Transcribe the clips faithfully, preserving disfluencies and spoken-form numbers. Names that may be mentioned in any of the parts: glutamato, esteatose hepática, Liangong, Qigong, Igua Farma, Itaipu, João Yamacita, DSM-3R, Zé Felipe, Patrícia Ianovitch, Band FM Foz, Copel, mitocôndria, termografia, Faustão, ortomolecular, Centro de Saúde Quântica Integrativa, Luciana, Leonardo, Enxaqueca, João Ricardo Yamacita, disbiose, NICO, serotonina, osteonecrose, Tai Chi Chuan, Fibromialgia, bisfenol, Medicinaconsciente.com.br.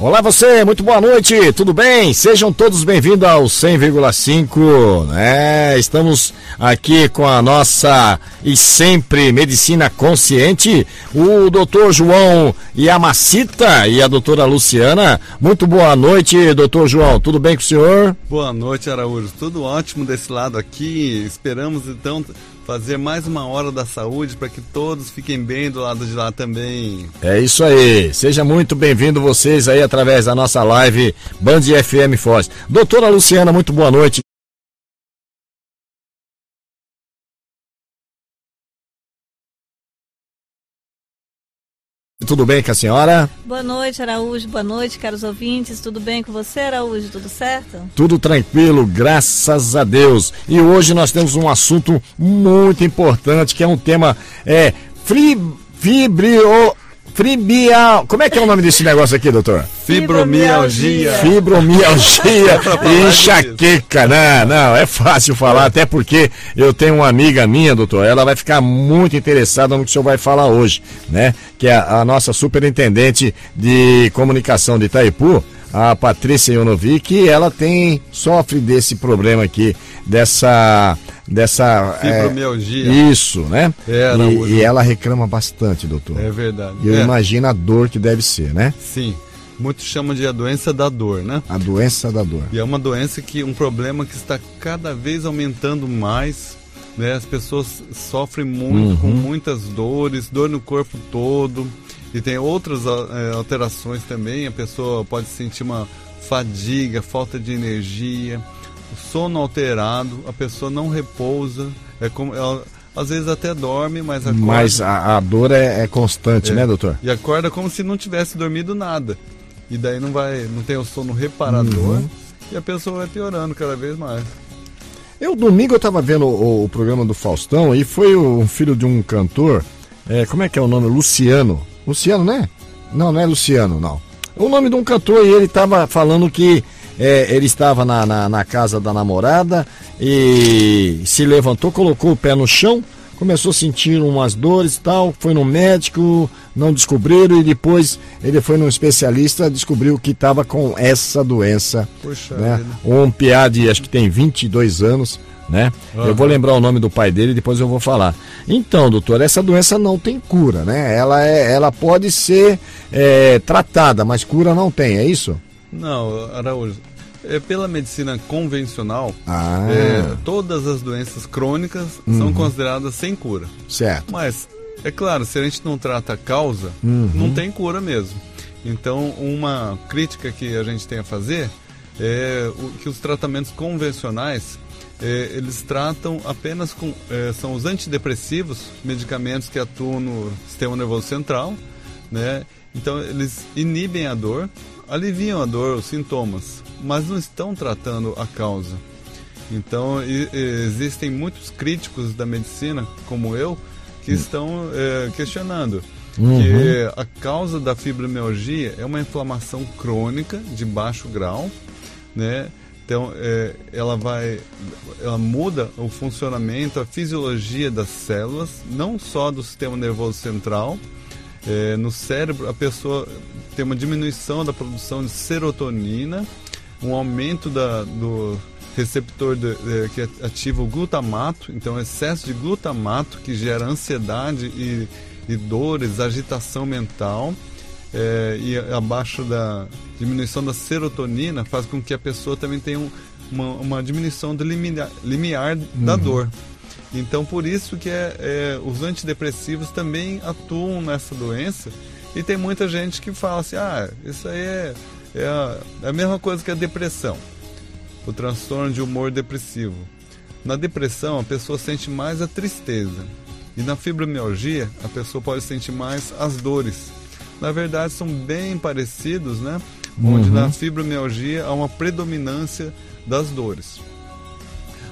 Olá você, muito boa noite, tudo bem? Sejam todos bem-vindos ao cem vírgula cinco, né? Estamos aqui com a nossa e sempre Medicina Consciente, o doutor João Yamacita e a doutora Luciana. Muito boa noite, doutor João, tudo bem com o senhor? Boa noite, Araújo, tudo ótimo desse lado aqui, esperamos então fazer mais uma hora da saúde para que todos fiquem bem do lado de lá também. É isso aí, seja muito bem-vindo vocês aí através da nossa live Band F M Foz. Doutora Luciana, muito boa noite. Tudo bem com a senhora? Boa noite, Araújo. Boa noite, caros ouvintes. Tudo bem com você, Araújo? Tudo certo? Tudo tranquilo, graças a Deus. E hoje nós temos um assunto muito importante, que é um tema... É, fibrio... Fibromialgia. Como é que é o nome desse negócio aqui, doutor? Fibromialgia. Fibromialgia e enxaqueca. Não, não, é fácil falar, até porque eu tenho uma amiga minha, doutor, ela vai ficar muito interessada no que o senhor vai falar hoje, né? Que é a, a nossa superintendente de comunicação de Itaipu, a Patrícia Ianovitch, que ela tem, sofre desse problema aqui, dessa... dessa fibromialgia. É, isso, né? É, e, e ela reclama bastante, doutor. É verdade. E eu é. imagino a dor que deve ser, né? Sim. Muitos chamam de a doença da dor, né? A doença da dor. E é uma doença que, um problema que está cada vez aumentando mais, né? As pessoas sofrem muito, uhum. com muitas dores, dor no corpo todo. E tem outras é, alterações também. A pessoa pode sentir uma fadiga, falta de energia, sono alterado, a pessoa não repousa, é como, ela, às vezes até dorme, mas acorda... Mas a, a dor é, é constante, é, né, doutor? E acorda como se não tivesse dormido nada. E daí não vai, não tem o sono reparador, uhum. e a pessoa vai piorando cada vez mais. Eu, domingo, eu estava vendo o, o programa do Faustão, e foi o filho de um cantor, é, como é que é o nome? Luciano. Luciano, né? Não, não é Luciano, não. O nome de um cantor, e ele estava falando que É, ele estava na, na, na casa da namorada e se levantou, colocou o pé no chão, começou a sentir umas dores e tal, foi no médico, não descobriram, e depois ele foi num especialista, descobriu que estava com essa doença. Poxa, né? Um piá de, acho que tem vinte e dois anos, né? Uhum. Eu vou lembrar o nome do pai dele e depois eu vou falar. Então, doutor, essa doença não tem cura, né? Ela, é, ela pode ser é, tratada, mas cura não tem, é isso? Não, Araújo, é, pela medicina convencional, ah. é, todas as doenças crônicas uhum. são consideradas sem cura. Certo. Mas, é claro, se a gente não trata a causa, uhum. não tem cura mesmo. Então, uma crítica que a gente tem a fazer é o, que os tratamentos convencionais, é, eles tratam apenas com... É, são os antidepressivos, medicamentos que atuam no sistema nervoso central, né? Então, eles inibem a dor, aliviam a dor, os sintomas, mas não estão tratando a causa. Então, e, e, existem muitos críticos da medicina, como eu, que estão é, questionando uhum. que a causa da fibromialgia é uma inflamação crônica de baixo grau, né? Então, é, ela vai, ela muda o funcionamento, a fisiologia das células, não só do sistema nervoso central. É, no cérebro, a pessoa tem uma diminuição da produção de serotonina, um aumento da, do receptor de, de, que ativa o glutamato, então excesso de glutamato que gera ansiedade e, e dores, agitação mental, é, e abaixo da diminuição da serotonina faz com que a pessoa também tenha um, uma, uma diminuição do limiar, limiar da uhum. dor. Então, por isso que é, é, os antidepressivos também atuam nessa doença, e tem muita gente que fala assim, ah, isso aí é, é, a, é a mesma coisa que a depressão, o transtorno de humor depressivo. Na depressão, a pessoa sente mais a tristeza, e na fibromialgia, a pessoa pode sentir mais as dores. Na verdade, são bem parecidos, né? Uhum. Onde na fibromialgia há uma predominância das dores.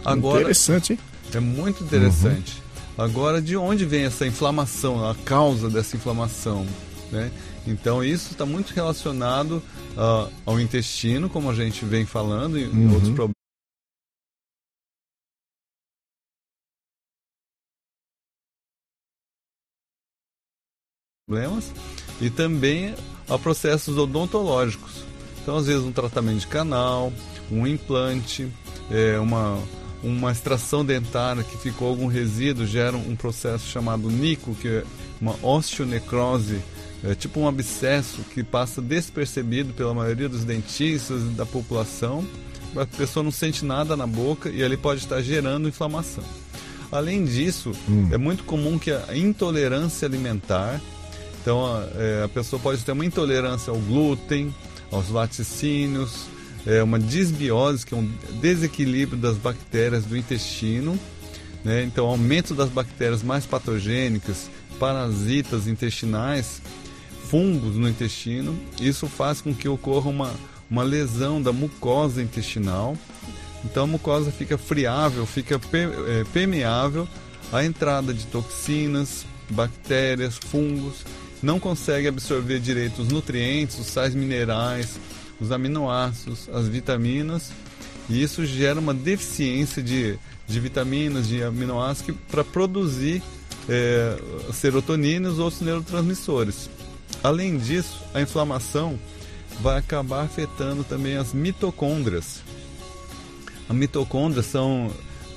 Agora, interessante, hein? É muito interessante. Uhum. Agora, de onde vem essa inflamação, a causa dessa inflamação, né? Então, isso está muito relacionado uh, ao intestino, como a gente vem falando, e uhum. outros problemas. E também a processos odontológicos. Então, às vezes, um tratamento de canal, um implante, é, uma, uma extração dentária que ficou algum resíduo, gera um processo chamado NICO, que é uma osteonecrose, é tipo um abscesso que passa despercebido pela maioria dos dentistas e da população. A pessoa não sente nada na boca e ali pode estar gerando inflamação. Além disso, hum. é muito comum que a intolerância alimentar, então a, é, a pessoa pode ter uma intolerância ao glúten, aos laticínios, é, uma disbiose, que é um desequilíbrio das bactérias do intestino, né? Então aumento das bactérias mais patogênicas, parasitas intestinais, fungos no intestino, isso faz com que ocorra uma, uma lesão da mucosa intestinal. Então a mucosa fica friável, fica permeável à entrada de toxinas, bactérias, fungos, não consegue absorver direito os nutrientes, os sais minerais, os aminoácidos, as vitaminas, e isso gera uma deficiência de, de vitaminas, de aminoácidos para produzir é, serotonina e os outros neurotransmissores. Além disso, a inflamação vai acabar afetando também as mitocôndrias. As mitocôndrias são,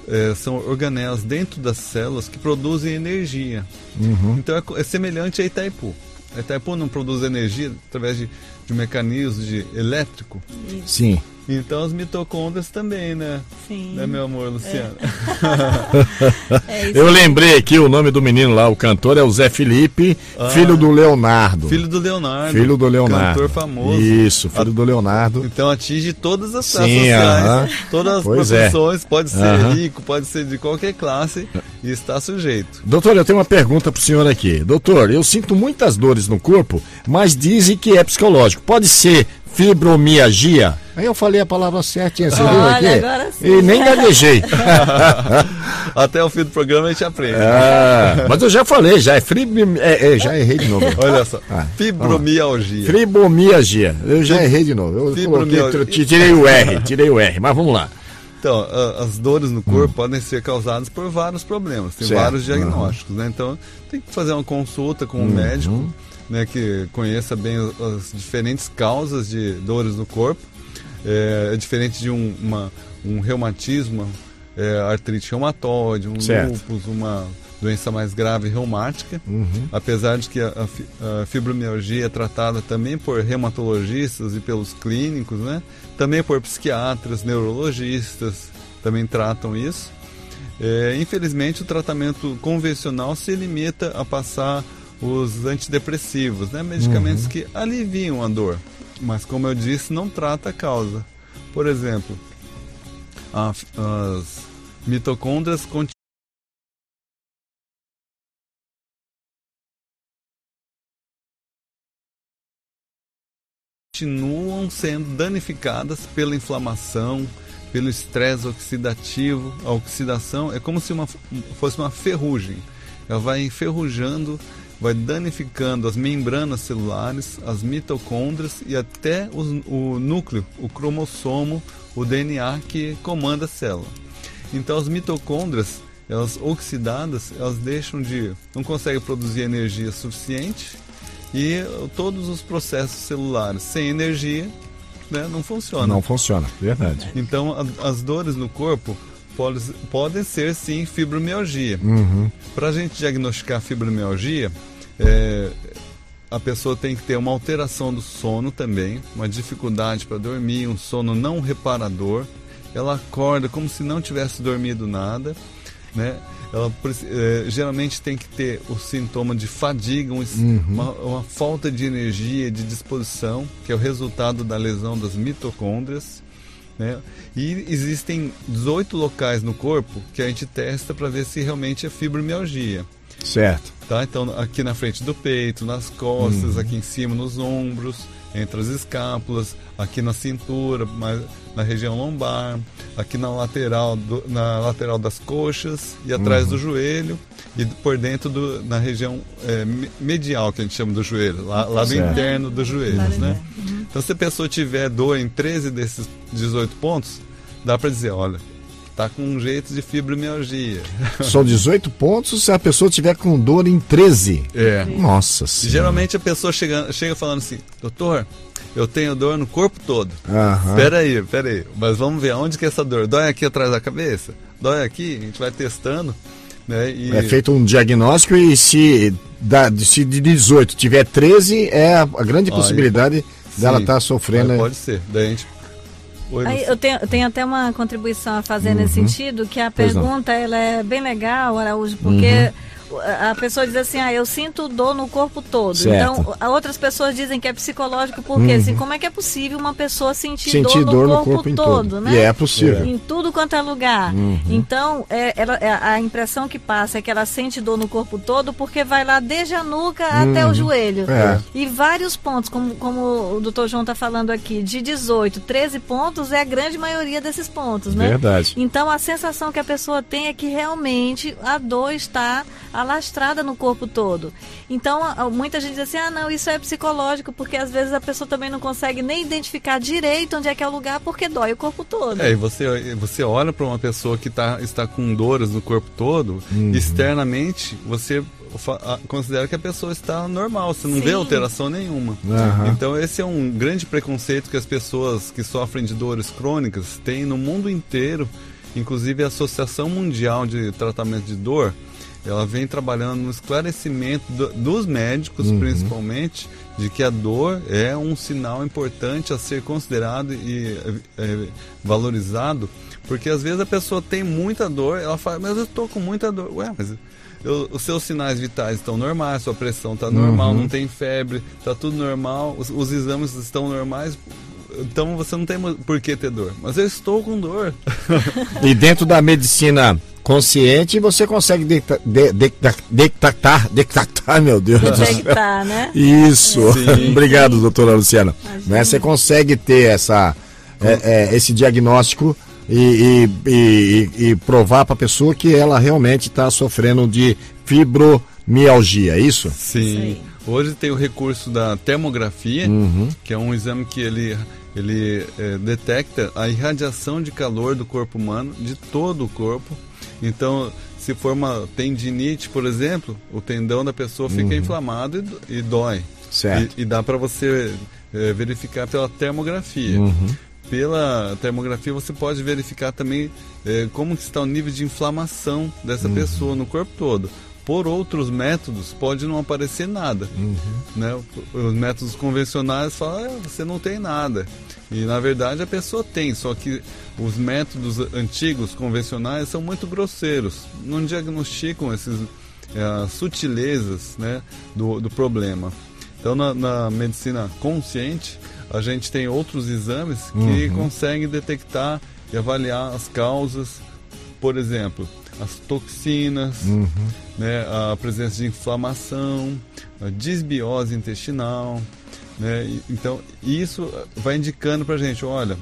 é, são organelas dentro das células que produzem energia. Uhum. Então é, é semelhante a Itaipu. A Itaipu não produz energia através de, de um mecanismo de elétrico? Sim. Então as mitocôndrias também, né? Sim. Né, meu amor, Luciana? É. é isso. Eu lembrei aqui o nome do menino lá, o cantor é o Zé Felipe, ah, filho do Leonardo. Filho do Leonardo. Filho do Leonardo. Cantor famoso. Isso, filho a... do Leonardo. Então atinge todas as classes sociais, uh-huh. todas as pois profissões, é. pode ser uh-huh. rico, pode ser de qualquer classe e está sujeito. Doutor, eu tenho uma pergunta pro senhor aqui. Doutor, eu sinto muitas dores no corpo, mas dizem que é psicológico. Pode ser fibromialgia? Aí eu falei a palavra certinha, você ah, viu aqui? Agora sim. E nem gaguejei. Até o fim do programa a gente aprende. Ah, mas eu já falei, já é, fibrom... é, é já errei de novo. Olha só, ah, fibromialgia. Fibromialgia, eu já errei de novo. Eu coloquei, tirei o R, tirei o R, mas vamos lá. Então, as dores no corpo hum. podem ser causadas por vários problemas, tem certo. vários diagnósticos, né? Então, tem que fazer uma consulta com um hum, médico, hum. né, que conheça bem as diferentes causas de dores no corpo. É, é diferente de um, uma, um reumatismo, é, artrite reumatoide, um certo. lúpus, uma doença mais grave reumática. Uhum. Apesar de que a, a fibromialgia é tratada também por reumatologistas e pelos clínicos, né? Também por psiquiatras, neurologistas, também tratam isso. É, infelizmente, o tratamento convencional se limita a passar os antidepressivos, né? Medicamentos uhum. que aliviam a dor, mas como eu disse, não trata a causa. Por exemplo, a, as mitocôndrias continuam continuam sendo danificadas pela inflamação, pelo estresse oxidativo. A oxidação é como se uma, fosse uma ferrugem. Ela vai enferrujando, vai danificando as membranas celulares, as mitocôndrias e até os, o núcleo, o cromossomo, o D N A que comanda a célula. Então as mitocôndrias, elas oxidadas, elas deixam de, não conseguem produzir energia suficiente e todos os processos celulares sem energia, né, não funcionam. Não funciona, verdade. Então a, as dores no corpo podem pode ser sim fibromialgia. Uhum. Para a gente diagnosticar fibromialgia, é, a pessoa tem que ter uma alteração do sono também, uma dificuldade para dormir, um sono não reparador. Ela acorda como se não tivesse dormido nada, né? Ela é, geralmente tem que ter o sintoma de fadiga, um, uhum. uma, uma falta de energia, de disposição, que é o resultado da lesão das mitocôndrias, né? E existem dezoito locais no corpo que a gente testa para ver se realmente é fibromialgia. Certo. Tá? Então, aqui na frente do peito, nas costas, uhum. aqui em cima, nos ombros, entre as escápulas, aqui na cintura, na região lombar, aqui na lateral, do, na lateral das coxas e atrás uhum. do joelho e por dentro do, na região é, medial, que a gente chama do joelho, lá, lado certo. interno dos joelhos, né? Uhum. Então, se a pessoa tiver dor em treze desses dezoito pontos, dá para dizer, olha, está com um jeito de fibromialgia. São dezoito pontos se a pessoa tiver com dor em treze. É. Nossa Senhora. Geralmente a pessoa chega, chega falando assim, doutor, eu tenho dor no corpo todo. Aham. Peraí, peraí, mas vamos ver onde que é essa dor. Dói aqui atrás da cabeça? Dói aqui? A gente vai testando. Né? E... é feito um diagnóstico e se, da, se de dezoito tiver treze, é a, a grande olha, possibilidade dela estar tá sofrendo. Pode ser, daí a gente... Oi, aí, eu, tenho, eu tenho até uma contribuição a fazer uhum. nesse sentido, que a pois pergunta ela é bem legal, Araújo, porque uhum. a pessoa diz assim, ah, eu sinto dor no corpo todo. Certo. Então, outras pessoas dizem que é psicológico, porque uhum. assim, como é que é possível uma pessoa sentir, sentir dor, no, dor corpo no corpo todo, todo, né? E é possível. Em tudo quanto é lugar. Uhum. Então, é, ela, a impressão que passa é que ela sente dor no corpo todo, porque vai lá desde a nuca uhum. até o joelho. É. E vários pontos, como, como o doutor João está falando aqui, de dezoito, treze pontos, é a grande maioria desses pontos, né? Verdade. Então a sensação que a pessoa tem é que realmente a dor está alastrada no corpo todo. Então muita gente diz assim, ah não, isso é psicológico, porque às vezes a pessoa também não consegue nem identificar direito onde é que é o lugar, porque dói o corpo todo. É, e você, você olha para uma pessoa que tá, está com dores no corpo todo, uhum. externamente você considera que a pessoa está normal, você não sim. vê alteração nenhuma. Uhum. Então esse é um grande preconceito que as pessoas que sofrem de dores crônicas têm no mundo inteiro. Inclusive a Associação Mundial de Tratamento de Dor, ela vem trabalhando no esclarecimento do, dos médicos, uhum. principalmente, de que a dor é um sinal importante a ser considerado e é, valorizado, porque às vezes a pessoa tem muita dor, ela fala, mas eu estou com muita dor. Ué, mas... Eu, os seus sinais vitais estão normais, sua pressão está normal, uhum. não tem febre, está tudo normal, os, os exames estão normais, então você não tem por que ter dor. Mas eu estou com dor. E dentro da medicina consciente, você consegue detectar, de, de, detectar, detectar, meu Deus do céu. Detectar, né? Isso. Obrigado, doutora Luciana. Né? Você consegue ter essa, é, é, esse diagnóstico E, e, e, e provar para a pessoa que ela realmente está sofrendo de fibromialgia, é isso? Sim. Sim. Hoje tem o recurso da termografia, uhum. que é um exame que ele, ele é, detecta a irradiação de calor do corpo humano, de todo o corpo. Então, se for uma tendinite, por exemplo, o tendão da pessoa fica uhum. inflamado e, e dói. Certo. E, e dá para você é, verificar pela termografia. Uhum. Pela termografia você pode verificar também eh, como está o nível de inflamação dessa uhum. pessoa no corpo todo. Por outros métodos pode não aparecer nada. Uhum. Né? Os métodos convencionais falam, ah, você não tem nada. E na verdade a pessoa tem, só que os métodos antigos, convencionais, são muito grosseiros. Não diagnosticam essas eh, sutilezas, né, do, do problema. Então na, na medicina consciente... a gente tem outros exames que uhum. conseguem detectar e avaliar as causas, por exemplo, as toxinas, uhum. né, a presença de inflamação, a disbiose intestinal, né, então isso vai indicando pra gente, olha,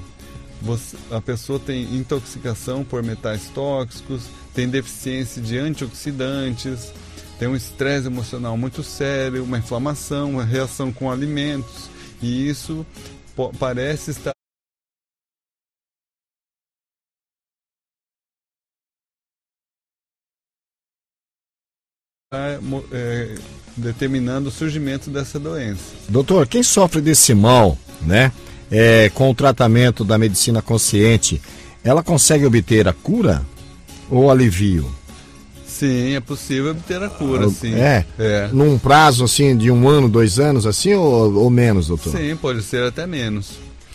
você, a pessoa tem intoxicação por metais tóxicos, tem deficiência de antioxidantes, tem um estresse emocional muito sério, uma inflamação, uma reação com alimentos. E isso po- parece estar é, determinando o surgimento dessa doença. Doutor, quem sofre desse mal, né, é, com o tratamento da medicina consciente, ela consegue obter a cura ou alivio? Sim, é possível obter a cura, sim. É? É. Num prazo, assim, de um ano, dois anos, assim, ou, ou menos, doutor? Sim, pode ser até menos.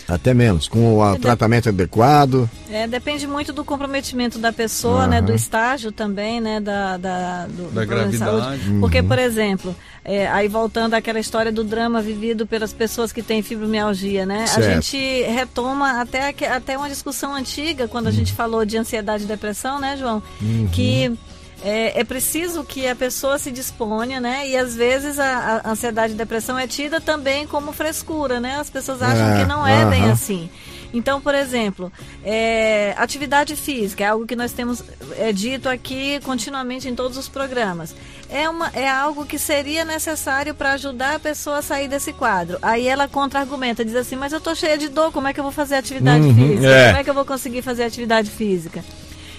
Até menos, com o tratamento adequado? É, depende muito do comprometimento da pessoa, uhum. né, do estágio também, né, da, da, do, da do gravidade. Uhum. Porque, por exemplo, é, aí voltando àquela história do drama vivido pelas pessoas que têm fibromialgia, né, certo. A gente retoma até, até uma discussão antiga, quando a uhum. gente falou de ansiedade e depressão, né, João, uhum. que... É, é preciso que a pessoa se disponha, né? E às vezes a, a ansiedade e depressão é tida também como frescura, né? As pessoas acham é, que não é uh-huh. bem assim. Então, por exemplo, é, atividade física é algo que nós temos é, dito aqui continuamente em todos os programas. É, uma, é algo que seria necessário para ajudar a pessoa a sair desse quadro. Aí ela contra-argumenta, diz assim, mas eu estou cheia de dor, como é que eu vou fazer atividade uhum, física? É. Como é que eu vou conseguir fazer atividade física?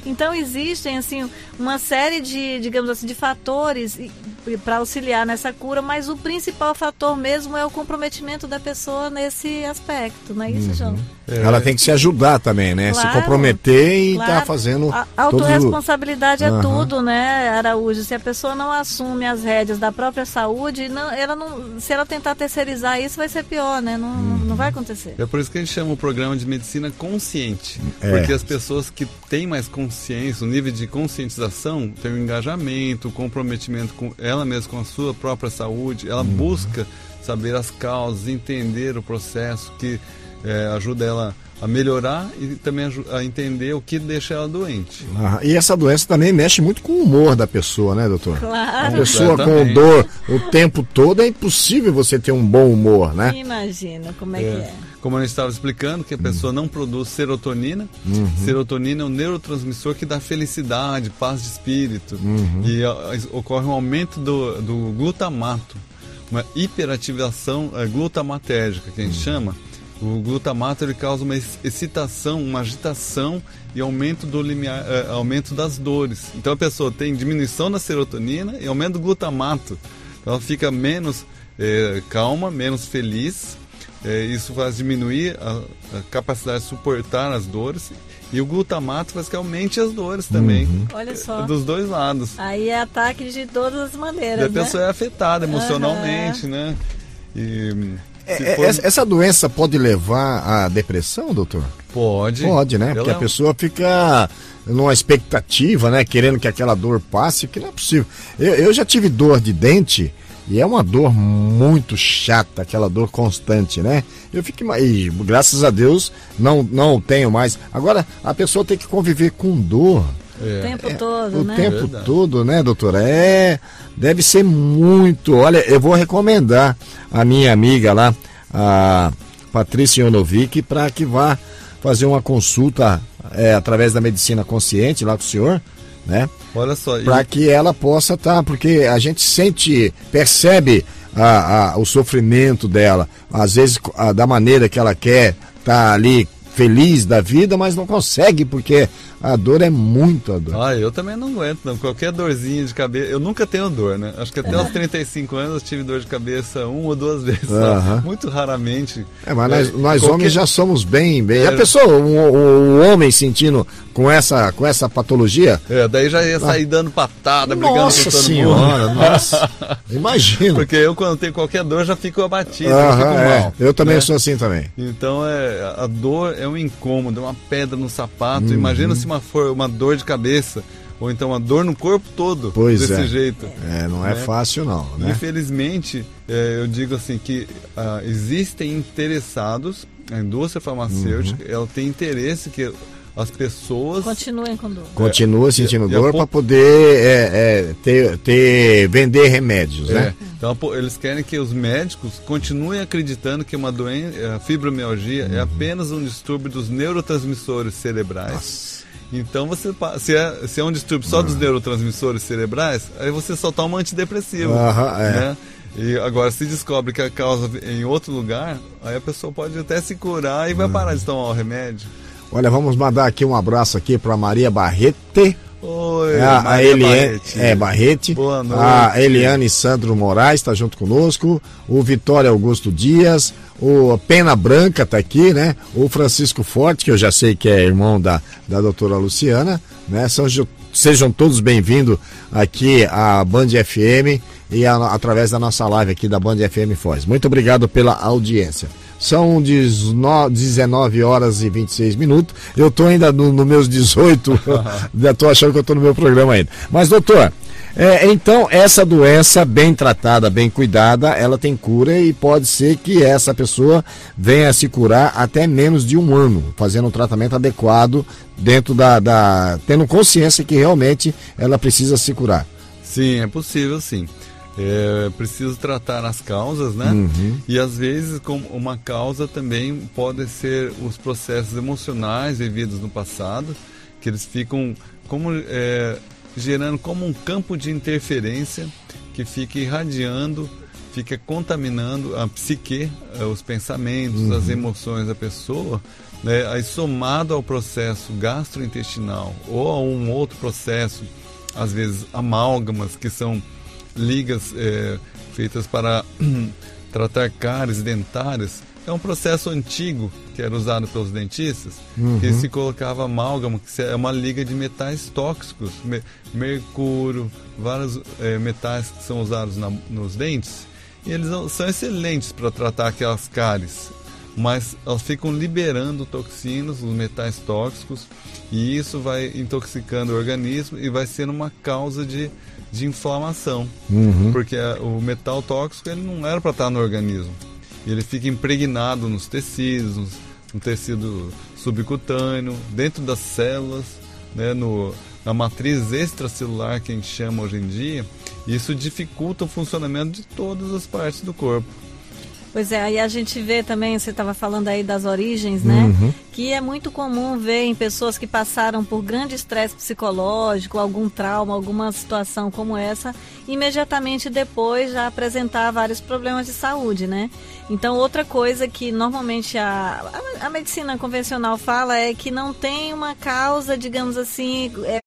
Então existem assim uma série de, digamos assim, de fatores para auxiliar nessa cura, mas o principal fator mesmo é o comprometimento da pessoa nesse aspecto, não é isso, uhum. João? É. Ela tem que se ajudar também, né? Claro, se comprometer e estar claro. tá fazendo... A autorresponsabilidade todos... é uhum. tudo, né, Araújo? Se a pessoa não assume as rédeas da própria saúde, não, ela não, se ela tentar terceirizar isso, vai ser pior, né? Não, uhum. não vai acontecer. É por isso que a gente chama o programa de medicina consciente, é. porque as pessoas que têm mais consciência, o nível de conscientização, tem o engajamento, o comprometimento com ela mesma, com a sua própria saúde, ela uhum. busca saber as causas, entender o processo que é, ajuda ela a melhorar e também a entender o que deixa ela doente. Ah, e essa doença também mexe muito com o humor da pessoa, né, doutor? Claro. A pessoa com dor o tempo todo, é impossível você ter um bom humor, né? Imagina como é, é. que é. Como eu estava explicando, que a pessoa uhum. não produz serotonina. Uhum. Serotonina é um neurotransmissor que dá felicidade, paz de espírito. Uhum. E a, ocorre um aumento do, do glutamato, uma hiperativação é, glutamatérgica, que a gente uhum. chama. O glutamato ele causa uma excitação, uma agitação e aumento, do limiar, uh, aumento das dores. Então a pessoa tem diminuição da serotonina e aumento do glutamato. Então ela fica menos eh, calma, menos feliz. Eh, isso faz diminuir a, a capacidade de suportar as dores. E o glutamato faz que aumente as dores também. Uhum. Olha só. Dos dois lados. Aí é ataque de todas as maneiras, e a né? pessoa é afetada emocionalmente, uhum. né? E... É, for... Essa doença pode levar à depressão, doutor? Pode. Pode, né? Ela... Porque a pessoa fica numa expectativa, né? Querendo que aquela dor passe, que não é possível. Eu, eu já tive dor de dente e é uma dor muito chata, aquela dor constante, né? Eu fico... E, graças a Deus, não, não tenho mais. Agora, a pessoa tem que conviver com dor. É. O tempo é, todo, o né? O tempo Verdade. todo, né, doutora? É, deve ser muito. Olha, eu vou recomendar a minha amiga lá, a Patrícia Ianovitch, para que vá fazer uma consulta é, através da medicina consciente lá com o senhor, né? Olha só. Para e... que ela possa estar, tá, porque a gente sente, percebe a, a, o sofrimento dela, às vezes a, da maneira que ela quer estar tá ali, feliz da vida, mas não consegue, porque a dor é muito a dor. Ah, eu também não aguento, não. Qualquer dorzinha de cabeça, eu nunca tenho dor, né? Acho que até é. aos trinta e cinco anos eu tive dor de cabeça uma ou duas vezes, uh-huh. muito raramente. É, mas nós, nós qualquer... homens já somos bem, bem... É. A pessoa, o, o homem sentindo com essa, com essa patologia... É, daí já ia sair ah. dando patada, brigando nossa com todo senhora, mundo. Nossa senhora, imagina. Porque eu, quando tenho qualquer dor, já fico abatido, uh-huh, já fico é. mal. Eu também né? sou assim também. Então, é, a dor... é um incômodo, é uma pedra no sapato. Uhum. Imagina se uma, for, uma dor de cabeça, ou então uma dor no corpo todo, pois desse é. jeito. É, não é, é fácil não, né? Infelizmente, é, eu digo assim que ah, existem interessados, a indústria farmacêutica, uhum. ela tem interesse que as pessoas... continuem com dor. Continuam sentindo é, dor para po... poder é, é, ter, ter, vender remédios, é. né? Então, eles querem que os médicos continuem acreditando que uma doença, a fibromialgia uhum. é apenas um distúrbio dos neurotransmissores cerebrais. Nossa. Então, você, se, é, se é um distúrbio só uhum. dos neurotransmissores cerebrais, aí você só toma um antidepressivo, uhum, é. né? E agora, se descobre que a causa em outro lugar, aí a pessoa pode até se curar e vai uhum. parar de tomar o remédio. Olha, vamos mandar aqui um abraço aqui para Maria Barrete. Oi, a, Maria a Eliane, Barrete. É, Barrete. Boa noite. A Eliane Sandro Moraes está junto conosco. O Vitória Augusto Dias. O Pena Branca está aqui, né? O Francisco Forte, que eu já sei que é irmão da, da doutora Luciana, né? São, sejam todos bem-vindos aqui à Band F M e a, através da nossa live aqui da Band F M Foz. Muito obrigado pela audiência. São dezenove horas e vinte e seis minutos. Eu estou ainda nos no meus dezoito. Estou achando que eu estou no meu programa ainda. Mas, doutor, é, então essa doença bem tratada, bem cuidada, ela tem cura e pode ser que essa pessoa venha a se curar até menos de um ano, fazendo um tratamento adequado, dentro da, da tendo consciência que realmente ela precisa se curar. Sim, é possível, sim. É preciso tratar as causas, né? Uhum. E às vezes, como uma causa também podem ser os processos emocionais vividos no passado, que eles ficam como, é, gerando como um campo de interferência que fica irradiando fica contaminando a psique, os pensamentos, uhum. as emoções da pessoa, né? Aí somado ao processo gastrointestinal ou a um outro processo, às vezes amálgamas, que são ligas é, feitas para tratar cáries dentárias, é um processo antigo que era usado pelos dentistas, uhum. que se colocava amálgama, que é uma liga de metais tóxicos, me- mercúrio, vários é, metais que são usados na, nos dentes, e eles são excelentes para tratar aquelas cáries, mas elas ficam liberando toxinas, os metais tóxicos, e isso vai intoxicando o organismo e vai sendo uma causa de, de inflamação, uhum. porque a, o metal tóxico ele não era para estar no organismo. E ele fica impregnado nos tecidos, no tecido subcutâneo, dentro das células, né, no, na matriz extracelular que a gente chama hoje em dia. E isso dificulta o funcionamento de todas as partes do corpo. Pois é, aí a gente vê também, você estava falando aí das origens, né? Uhum. Que é muito comum ver em pessoas que passaram por grande estresse psicológico, algum trauma, alguma situação como essa, imediatamente depois já apresentar vários problemas de saúde, né? Então, outra coisa que normalmente a, a, a medicina convencional fala é que não tem uma causa, digamos assim... É...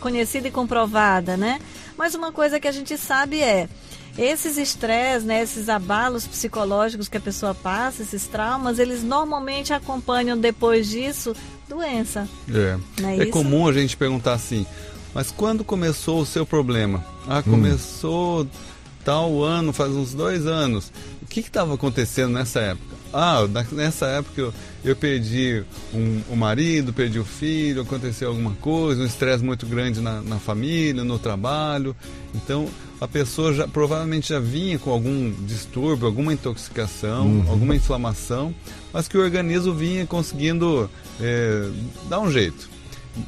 conhecida e comprovada, né? Mas uma coisa que a gente sabe é esses estresses, né, esses abalos psicológicos que a pessoa passa, esses traumas, eles normalmente acompanham depois disso doença. É, não é, é comum a gente perguntar assim, mas quando começou o seu problema? Ah, começou hum. tal ano, faz uns dois anos. O que estava acontecendo nessa época? Ah, nessa época eu, eu perdi um, o marido, perdi o filho, aconteceu alguma coisa, um estresse muito grande na, na família, no trabalho. Então, a pessoa já, provavelmente já vinha com algum distúrbio, alguma intoxicação, uhum. alguma inflamação, mas que o organismo vinha conseguindo é, dar um jeito.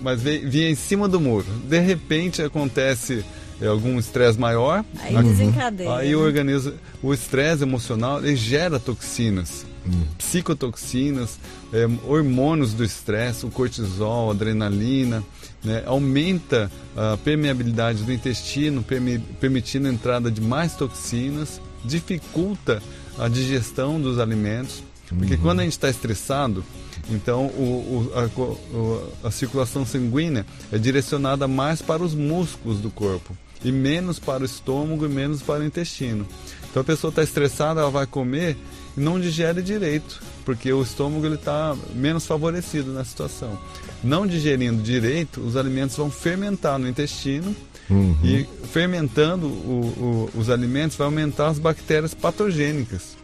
Mas vinha em cima do muro. De repente acontece... É algum estresse maior, aí, desencadeia. Aí o organismo, o estresse emocional, ele gera toxinas, hum. psicotoxinas, é, hormônios do estresse, o cortisol, a adrenalina, né, aumenta a permeabilidade do intestino, permi- permitindo a entrada de mais toxinas, dificulta a digestão dos alimentos, porque uhum. quando a gente está estressado, então o, o, a, a circulação sanguínea é direcionada mais para os músculos do corpo, e menos para o estômago e menos para o intestino. Então a pessoa está estressada, ela vai comer e não digere direito, porque o estômago ele está menos favorecido na situação. Não digerindo direito, os alimentos vão fermentar no intestino, uhum. e fermentando o, o, os alimentos vai aumentar as bactérias patogênicas.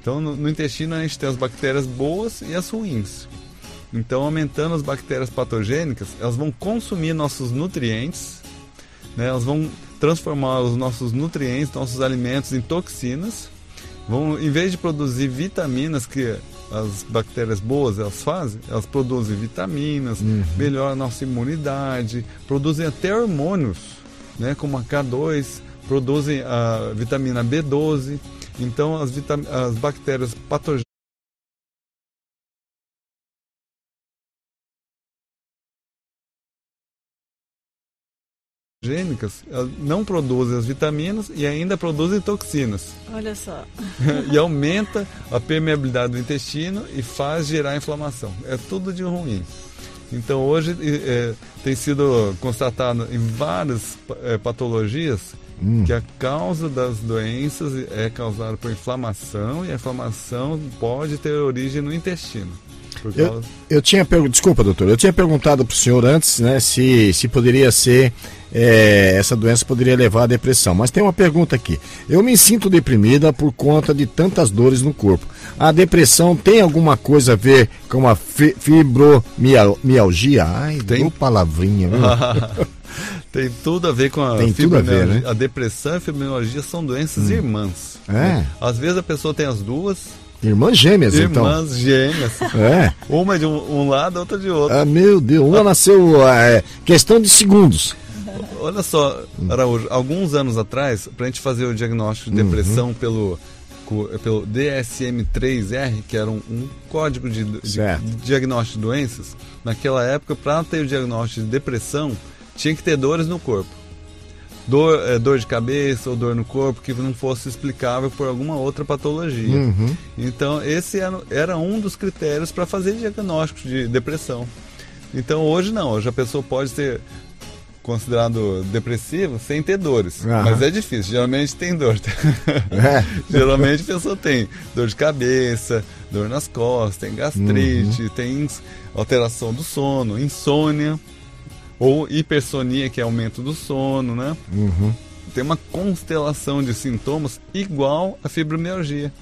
Então no, no intestino a gente tem as bactérias boas e as ruins. Então aumentando as bactérias patogênicas, elas vão consumir nossos nutrientes, né, elas vão transformar os nossos nutrientes, nossos alimentos em toxinas, vão, em vez de produzir vitaminas que as bactérias boas elas fazem, elas produzem vitaminas, uhum. melhoram a nossa imunidade, produzem até hormônios, né, como a K dois, produzem a vitamina B doze, então as, vitam- as bactérias patogênicas não produzem as vitaminas e ainda produzem toxinas. Olha só. E aumenta a permeabilidade do intestino e faz gerar inflamação. É tudo de ruim. Então hoje é, tem sido constatado em várias é, patologias hum. que a causa das doenças é causada por inflamação, e a inflamação pode ter origem no intestino. Eu, eu tinha perguntado, desculpa doutor, eu tinha perguntado para o senhor antes, né, se, se poderia ser, é, essa doença poderia levar à depressão, mas tem uma pergunta aqui, eu me sinto deprimida por conta de tantas dores no corpo, a depressão tem alguma coisa a ver com a fi- fibromialgia? Ai, tem... deu palavrinha. Tem tudo a ver com a fibromialgia, né? A depressão e a fibromialgia são doenças hum. irmãs, é. né? Às vezes a pessoa tem as duas. Irmãs gêmeas, Irmãs então. Irmãs gêmeas. É. Uma de um, um lado, outra de outro. Ah, meu Deus, uma nasceu é, questão de segundos. Olha só, Araújo, alguns anos atrás, para a gente fazer o diagnóstico de depressão uhum. pelo pelo D S M três R, que era um, um código de, de diagnóstico de doenças. Naquela época, para ter o diagnóstico de depressão, tinha que ter dores no corpo. Dor, é, dor de cabeça ou dor no corpo que não fosse explicável por alguma outra patologia. Uhum. Então, esse era, era um dos critérios para fazer diagnóstico de depressão. Então, hoje não. Hoje a pessoa pode ser considerado depressivo sem ter dores. Uhum. Mas é difícil. Geralmente tem dor. É. Geralmente a pessoa tem dor de cabeça, dor nas costas, tem gastrite, uhum. tem alteração do sono, insônia. Ou hipersonia, que é aumento do sono, né? Uhum. Tem uma constelação de sintomas igual à fibromialgia.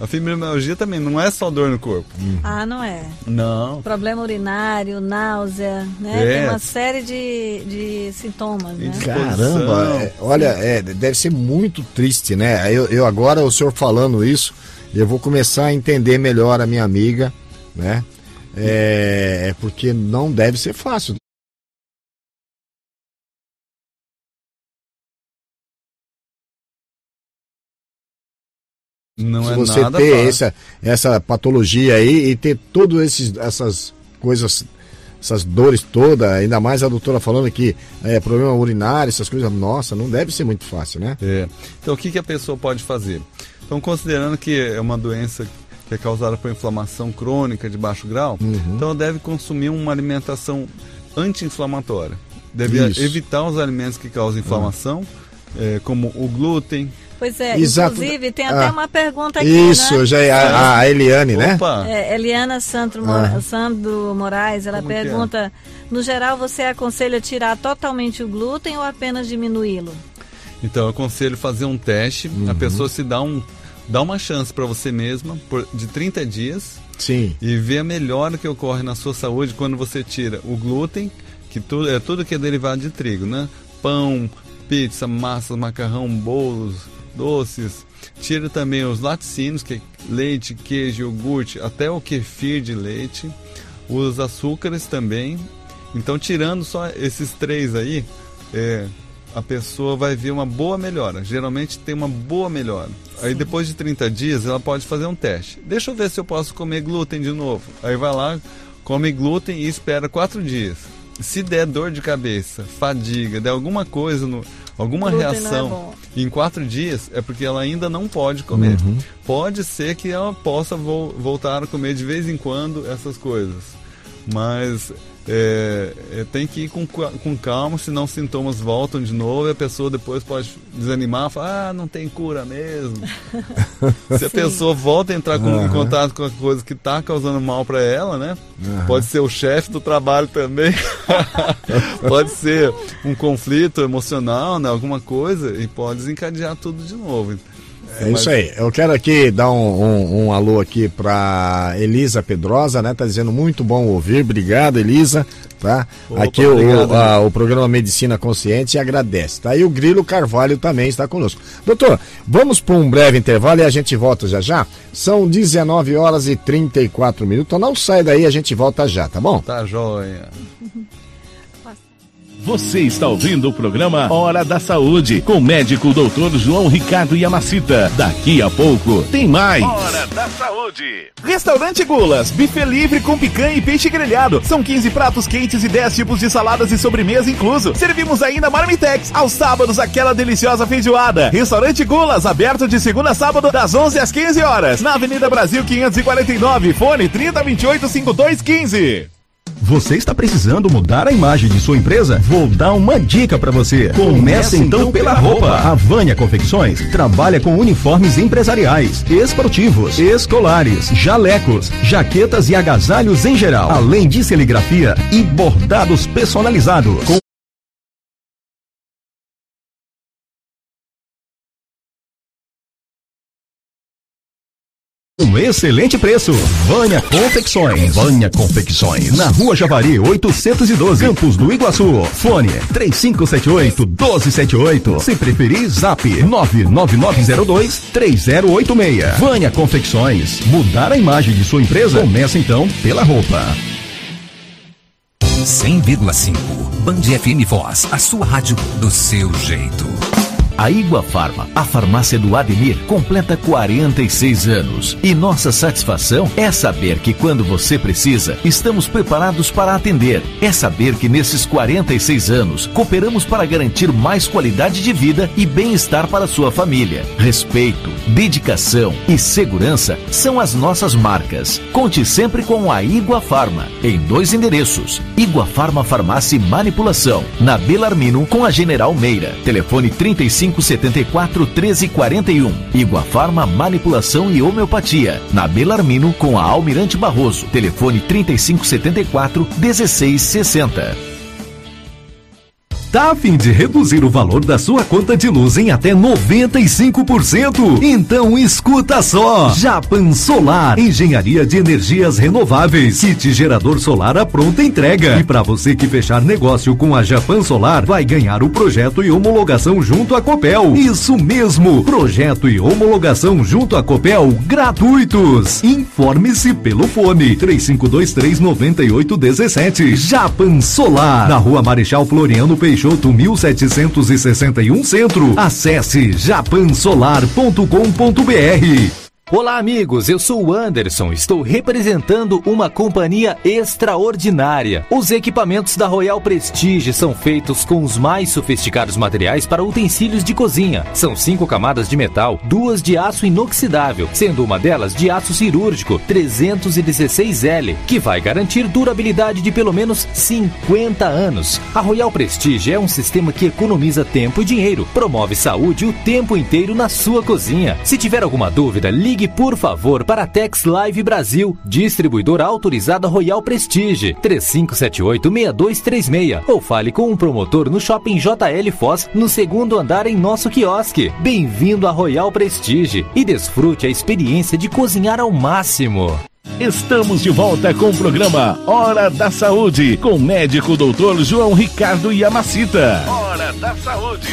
A fibromialgia também não é só dor no corpo. Uhum. Ah, não é? Não. Problema urinário, náusea, né? É. Tem uma série de, de sintomas, né? Caramba! É, olha, é, deve ser muito triste, né? Eu, eu agora, o senhor falando isso, eu vou começar a entender melhor a minha amiga, né? É, é porque não deve ser fácil. Não Se é você nada ter claro. essa, essa patologia aí e ter todas essas coisas, essas dores todas, ainda mais a doutora falando que é problema urinário, essas coisas, nossa, não deve ser muito fácil, né? É. Então o que, que a pessoa pode fazer? Então, considerando que é uma doença que é causada por inflamação crônica de baixo grau, uhum. então deve consumir uma alimentação anti-inflamatória. Deve Isso. evitar os alimentos que causam inflamação, uhum. é, como o glúten. Pois é, Exato. inclusive tem até ah, uma pergunta aqui, isso, né? já é a, a Eliane, Opa. né? É, Eliana Sandro, ah. Sandro Moraes, ela Como pergunta, é? no geral você aconselha tirar totalmente o glúten ou apenas diminuí-lo? Então, eu aconselho fazer um teste, uhum. a pessoa se dá, um, dá uma chance para você mesma por, de trinta dias Sim. e ver a melhora que ocorre na sua saúde quando você tira o glúten, que tu, é tudo que é derivado de trigo, né? Pão, pizza, massas, macarrão, bolos... doces, tira também os laticínios, que é leite, queijo, iogurte, até o kefir de leite, os açúcares também. Então, tirando só esses três aí, é, a pessoa vai ver uma boa melhora. Geralmente tem uma boa melhora. Sim. Aí depois de trinta dias ela pode fazer um teste. Deixa eu ver se eu posso comer glúten de novo. Aí vai lá, come glúten e espera quatro dias Se der dor de cabeça, fadiga, der alguma coisa no... Alguma glúten reação é em quatro dias é porque ela ainda não pode comer. Uhum. Pode ser que ela possa vo- voltar a comer de vez em quando essas coisas. Mas é, é, tem que ir com, com calma, senão os sintomas voltam de novo e a pessoa depois pode desanimar e falar, ah, não tem cura mesmo. Se a Sim. pessoa volta a entrar com, uhum. em contato com a coisa que está causando mal para ela, né? Uhum. Pode ser o chefe do trabalho também, pode ser um conflito emocional, né? Alguma coisa, e pode desencadear tudo de novo. É isso aí, eu quero aqui dar um, um, um alô aqui para Elisa Pedrosa, né, tá dizendo muito bom ouvir, obrigado Elisa, tá, Opa, aqui obrigado, o, a, o programa Medicina Consciente agradece, tá, e o Grilo Carvalho também está conosco. Doutor, vamos para um breve intervalo e a gente volta já já, são dezenove horas e trinta e quatro minutos, então não sai daí, a gente volta já, tá bom? Tá joia. Você está ouvindo o programa Hora da Saúde, com o médico doutor João Ricardo Yamacita. Daqui a pouco tem mais. Hora da Saúde. Restaurante Gulas, buffet livre com picanha e peixe grelhado. São quinze pratos quentes e dez tipos de saladas e sobremesa incluso. Servimos ainda Marmitex, aos sábados aquela deliciosa feijoada. Restaurante Gulas, aberto de segunda a sábado, das onze às quinze horas Na Avenida Brasil quinhentos e quarenta e nove fone trinta, vinte e oito, cinquenta e dois, quinze Você está precisando mudar a imagem de sua empresa? Vou dar uma dica para você. Comece então pela roupa. A Vânia Confecções trabalha com uniformes empresariais, esportivos, escolares, jalecos, jaquetas e agasalhos em geral, além de serigrafia e bordados personalizados. Com um excelente preço. Vânia Confecções. Vânia Confecções. Na Rua Javari oitocentos e doze Campos do Iguaçu. Fone três cinco sete oito, um dois sete oito Se preferir, zap nove nove nove zero dois, três zero oito seis Vânia Confecções. Mudar a imagem de sua empresa? Começa então pela roupa. cem vírgula cinco Band F M Foz. A sua rádio do seu jeito. A Igua Farma, a farmácia do Ademir, completa quarenta e seis anos. E nossa satisfação é saber que quando você precisa, estamos preparados para atender. É saber que nesses quarenta e seis anos, cooperamos para garantir mais qualidade de vida e bem-estar para sua família. Respeito, dedicação e segurança são as nossas marcas. Conte sempre com a Igua Farma, em dois endereços. Igua Farma Farmácia e Manipulação, na Belarmino, com a General Meira. Telefone trinta e cinco setenta e quatro, treze quarenta e um. Igua Farma Manipulação e Homeopatia, na Belarmino, com a Almirante Barroso. Telefone trinta e cinco setenta e quatro, dezesseis sessenta. Tá a fim de reduzir o valor da sua conta de luz em até noventa e cinco por cento? Então escuta só! Japan Solar, engenharia de energias renováveis, kit gerador solar à pronta entrega. E para você que fechar negócio com a Japan Solar, vai ganhar o projeto e homologação junto à Copel. Isso mesmo, projeto e homologação junto à Copel gratuitos. Informe-se pelo fone três cinco dois três, nove oito um sete. Japan Solar, na Rua Marechal Floriano Peixoto Peixoto mil setecentos e sessenta e um, Centro. Acesse japan solar ponto com ponto b r. Olá amigos, eu sou o Anderson, estou representando uma companhia extraordinária. Os equipamentos da Royal Prestige são feitos com os mais sofisticados materiais para utensílios de cozinha. São cinco camadas de metal, duas de aço inoxidável, sendo uma delas de aço cirúrgico trezentos e dezesseis L, que vai garantir durabilidade de pelo menos cinquenta anos. A Royal Prestige é um sistema que economiza tempo e dinheiro, promove saúde o tempo inteiro na sua cozinha. Se tiver alguma dúvida, ligue Ligue, por favor, para a Tex Live Brasil, distribuidora autorizada Royal Prestige, três cinco sete oito, seis dois três seis, ou fale com um promotor no Shopping J L Foz, no segundo andar em nosso quiosque. Bem-vindo à Royal Prestige e desfrute a experiência de cozinhar ao máximo. Estamos de volta com o programa Hora da Saúde, com o médico doutor João Ricardo Yamacita. Hora da Saúde.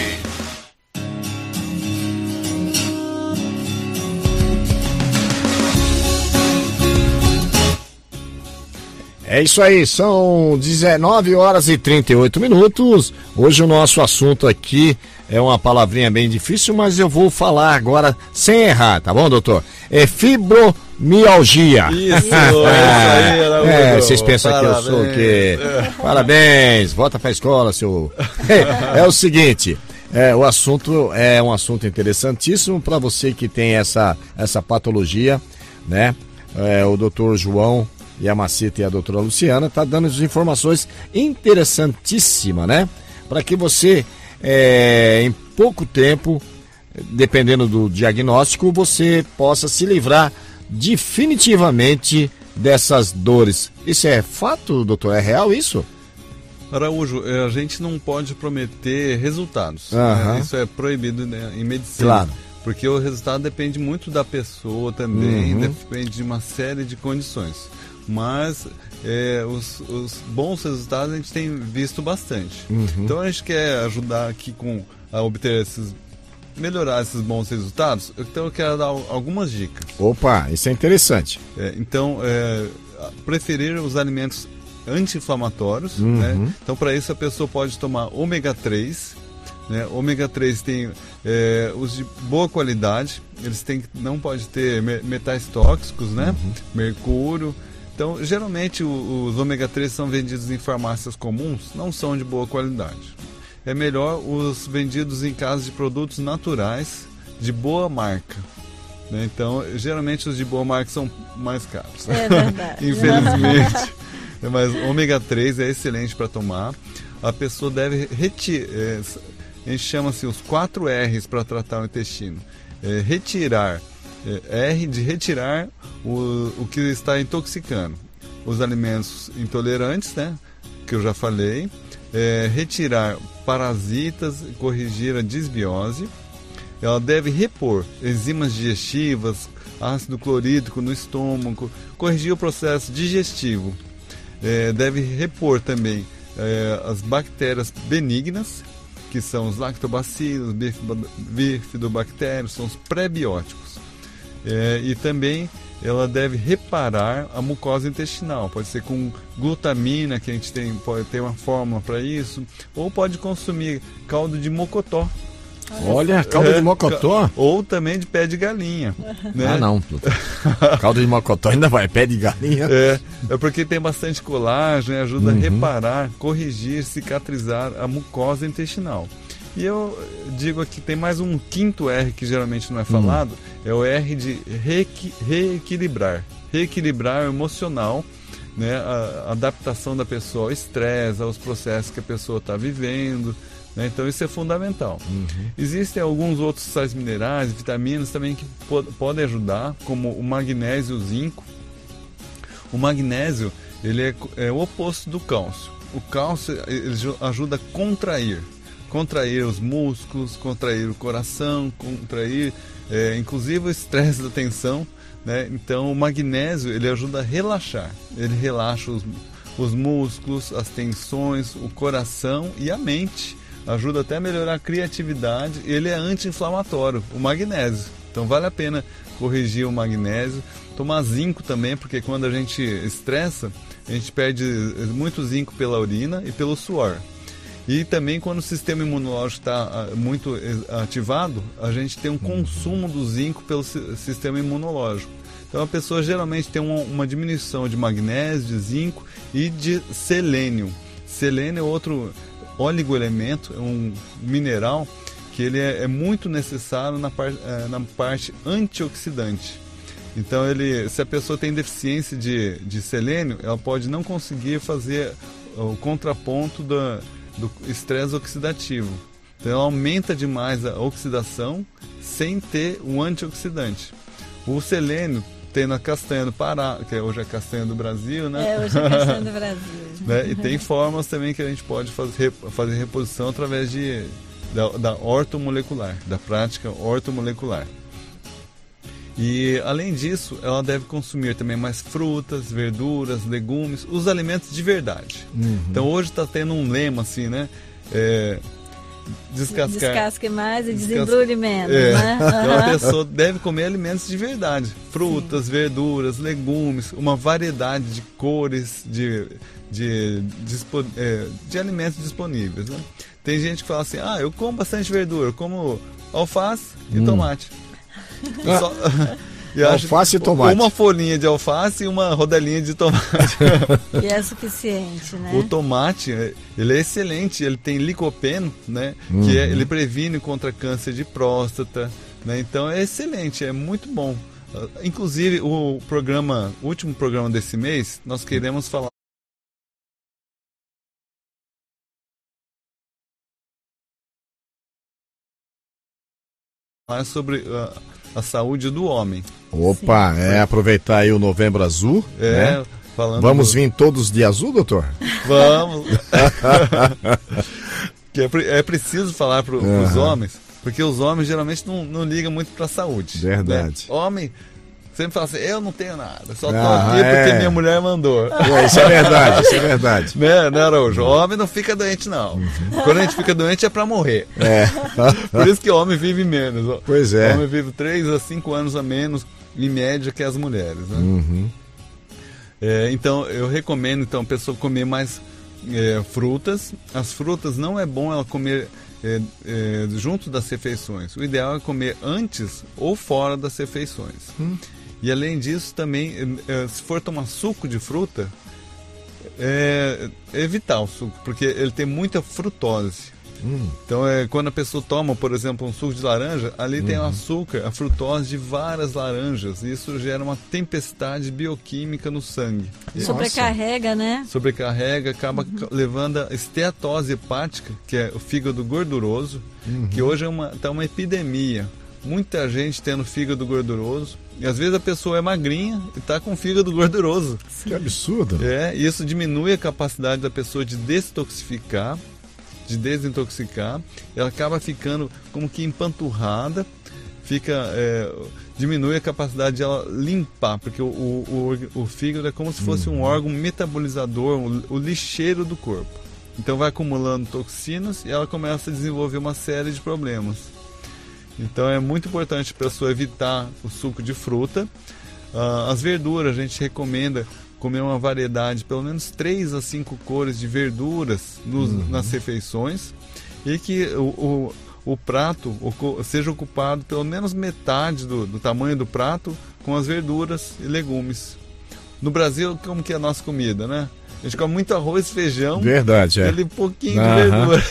É isso aí, são dezenove horas e trinta e oito minutos. Hoje o nosso assunto aqui é uma palavrinha bem difícil, mas eu vou falar agora sem errar, tá bom, doutor? É fibromialgia. Isso, é isso aí, Leonardo. É, vocês pensam parabéns. Que eu sou o quê? Parabéns, volta pra escola, seu... É, é o seguinte... É, o assunto é um assunto interessantíssimo para você que tem essa, essa patologia, né? É, o doutor João Yamacita e a doutora Luciana tá dando as informações interessantíssimas, né? Para que você, é, em pouco tempo, dependendo do diagnóstico, você possa se livrar definitivamente dessas dores. Isso é fato, doutor? É real isso? Araújo, a gente não pode prometer resultados. Uhum. Né? Isso é proibido, né? Em medicina. Claro. Porque o resultado depende muito da pessoa também, uhum. Depende de uma série de condições. Mas é, os, os bons resultados a gente tem visto bastante. Uhum. Então a gente quer ajudar aqui com a obter esses, melhorar esses bons resultados. Então eu quero dar algumas dicas. Opa, isso é interessante. É, então, é, preferir os alimentos anti-inflamatórios. Uhum. Né? Então para isso a pessoa pode tomar ômega três. Né? Ômega três tem é, os de boa qualidade. Eles têm, não pode ter metais tóxicos, né? Uhum. Mercúrio. Então, geralmente os ômega três são vendidos em farmácias comuns, não são de boa qualidade. É melhor os vendidos em casas de produtos naturais, de boa marca. Né? Então, geralmente os de boa marca são mais caros. É verdade. Infelizmente. Mas ômega três é excelente para tomar. A pessoa deve retirar, é, a gente chama-se os quatro R's para tratar o intestino. É, retirar. R de retirar o, o que está intoxicando. Os alimentos intolerantes, né? Que eu já falei. É, retirar parasitas, corrigir a disbiose. Ela deve repor enzimas digestivas, ácido clorídrico no estômago, corrigir o processo digestivo. É, deve repor também é, as bactérias benignas, que são os lactobacilos, bifidobactérios, são os pré-bióticos. É, e também ela deve reparar a mucosa intestinal, pode ser com glutamina, que a gente tem, pode ter uma fórmula para isso, ou pode consumir caldo de mocotó, Olha, caldo é, de mocotó. Ou também de pé de galinha. Né? Ah, não. Caldo de mocotó ainda vai, pé de galinha. É, é porque tem bastante colágeno e ajuda uhum. a reparar, corrigir, cicatrizar a mucosa intestinal. E eu digo aqui, tem mais um quinto R que geralmente não é falado, uhum. é o R de reequi- reequilibrar. Reequilibrar emocional, né, a adaptação da pessoa ao estresse, aos processos que a pessoa está vivendo, né, então isso é fundamental. Uhum. Existem alguns outros sais minerais, vitaminas também que po- podem ajudar, como o magnésio e o zinco. O magnésio, ele é, é o oposto do cálcio. O cálcio, ele ajuda a contrair. Contrair os músculos, contrair o coração, contrair, é, inclusive o estresse da tensão, né? Então o magnésio, ele ajuda a relaxar, ele relaxa os, os músculos, as tensões, o coração e a mente, ajuda até a melhorar a criatividade, ele é anti-inflamatório, o magnésio, então vale a pena corrigir o magnésio, tomar zinco também, porque quando a gente estressa, a gente perde muito zinco pela urina e pelo suor. E também quando o sistema imunológico está muito ativado, a gente tem um consumo do zinco pelo sistema imunológico. Então a pessoa geralmente tem uma, uma diminuição de magnésio, de zinco e de selênio. Selênio é outro oligoelemento, é um mineral que ele é, é muito necessário na, par, na parte antioxidante. Então ele, se a pessoa tem deficiência de, de selênio, ela pode não conseguir fazer o contraponto da... do estresse oxidativo. Então ela aumenta demais a oxidação sem ter um antioxidante. O selênio tem na castanha do Pará, que hoje é castanha do Brasil, né? É, hoje é castanha do Brasil. Né? E tem formas também que a gente pode fazer, fazer reposição através de, da, da ortomolecular, da prática ortomolecular. E além disso, ela deve consumir também mais frutas, verduras, legumes, os alimentos de verdade. Uhum. Então hoje está tendo um lema assim, né? É, descascar, descasque mais e desembrulhe menos, é. Né? Uhum. Então a pessoa deve comer alimentos de verdade. Frutas, sim, verduras, legumes, uma variedade de cores, de, de, de, de, de alimentos disponíveis, né? Tem gente que fala assim, ah, eu como bastante verdura, eu como alface e hum. tomate. Só, eu alface acho, e tomate. Uma folhinha de alface e uma rodelinha de tomate. E é suficiente, né? O tomate, ele é excelente, ele tem licopeno, né? Uhum. Que é, ele previne contra câncer de próstata, né? Então é excelente, é muito bom. Inclusive, o programa, o último programa desse mês, nós queremos falar sobre uh, a saúde do homem. Opa, sim, é aproveitar aí o Novembro Azul, é, né? Falando vamos do... vir todos de azul, doutor? Vamos. Que é, é preciso falar para uhum. os homens, porque os homens geralmente não, não ligam muito para a saúde. Verdade. Né? Homem sempre fala assim, eu não tenho nada, só tô ah, aqui é. porque minha mulher mandou. Ué, isso é verdade, isso é verdade. Né, né, Araújo? O homem não fica doente, não. Quando a gente fica doente é pra morrer. É. Por isso que o homem vive menos. Pois é. O homem vive três a cinco anos a menos, em média, que as mulheres. Né? Uhum. É, então, eu recomendo então, a pessoa comer mais é, frutas. As frutas não é bom ela comer... É, é, junto das refeições. O ideal é comer antes ou fora das refeições. Hum. E além disso também, é, se for tomar suco de fruta, é, evitar o suco, porque ele tem muita frutose. Hum. Então é, quando a pessoa toma, por exemplo, um suco de laranja, ali hum. tem o açúcar, a frutose de várias laranjas, e isso gera uma tempestade bioquímica no sangue. Sobrecarrega, nossa, né? Sobrecarrega, acaba uhum. levando a esteatose hepática, que é o fígado gorduroso, uhum. que hoje é uma, tá uma epidemia. Muita gente tendo fígado gorduroso, e às vezes a pessoa é magrinha e está com fígado gorduroso. Que absurdo! É, e isso diminui a capacidade da pessoa de detoxificar, de desintoxicar, ela acaba ficando como que empanturrada, fica, é, diminui a capacidade de ela limpar, porque o, o, o, o fígado é como se fosse um órgão metabolizador, o, o lixeiro do corpo. Então vai acumulando toxinas e ela começa a desenvolver uma série de problemas. Então é muito importante a pessoa evitar o suco de fruta. Uh, as verduras, a gente recomenda comer uma variedade, pelo menos três a cinco cores de verduras nos, uhum. nas refeições, e que o, o, o prato seja ocupado pelo menos metade do, do tamanho do prato com as verduras e legumes. No Brasil, como que é a nossa comida, né? A gente come muito arroz, feijão, verdade, é. E pouquinho Aham. de verdura.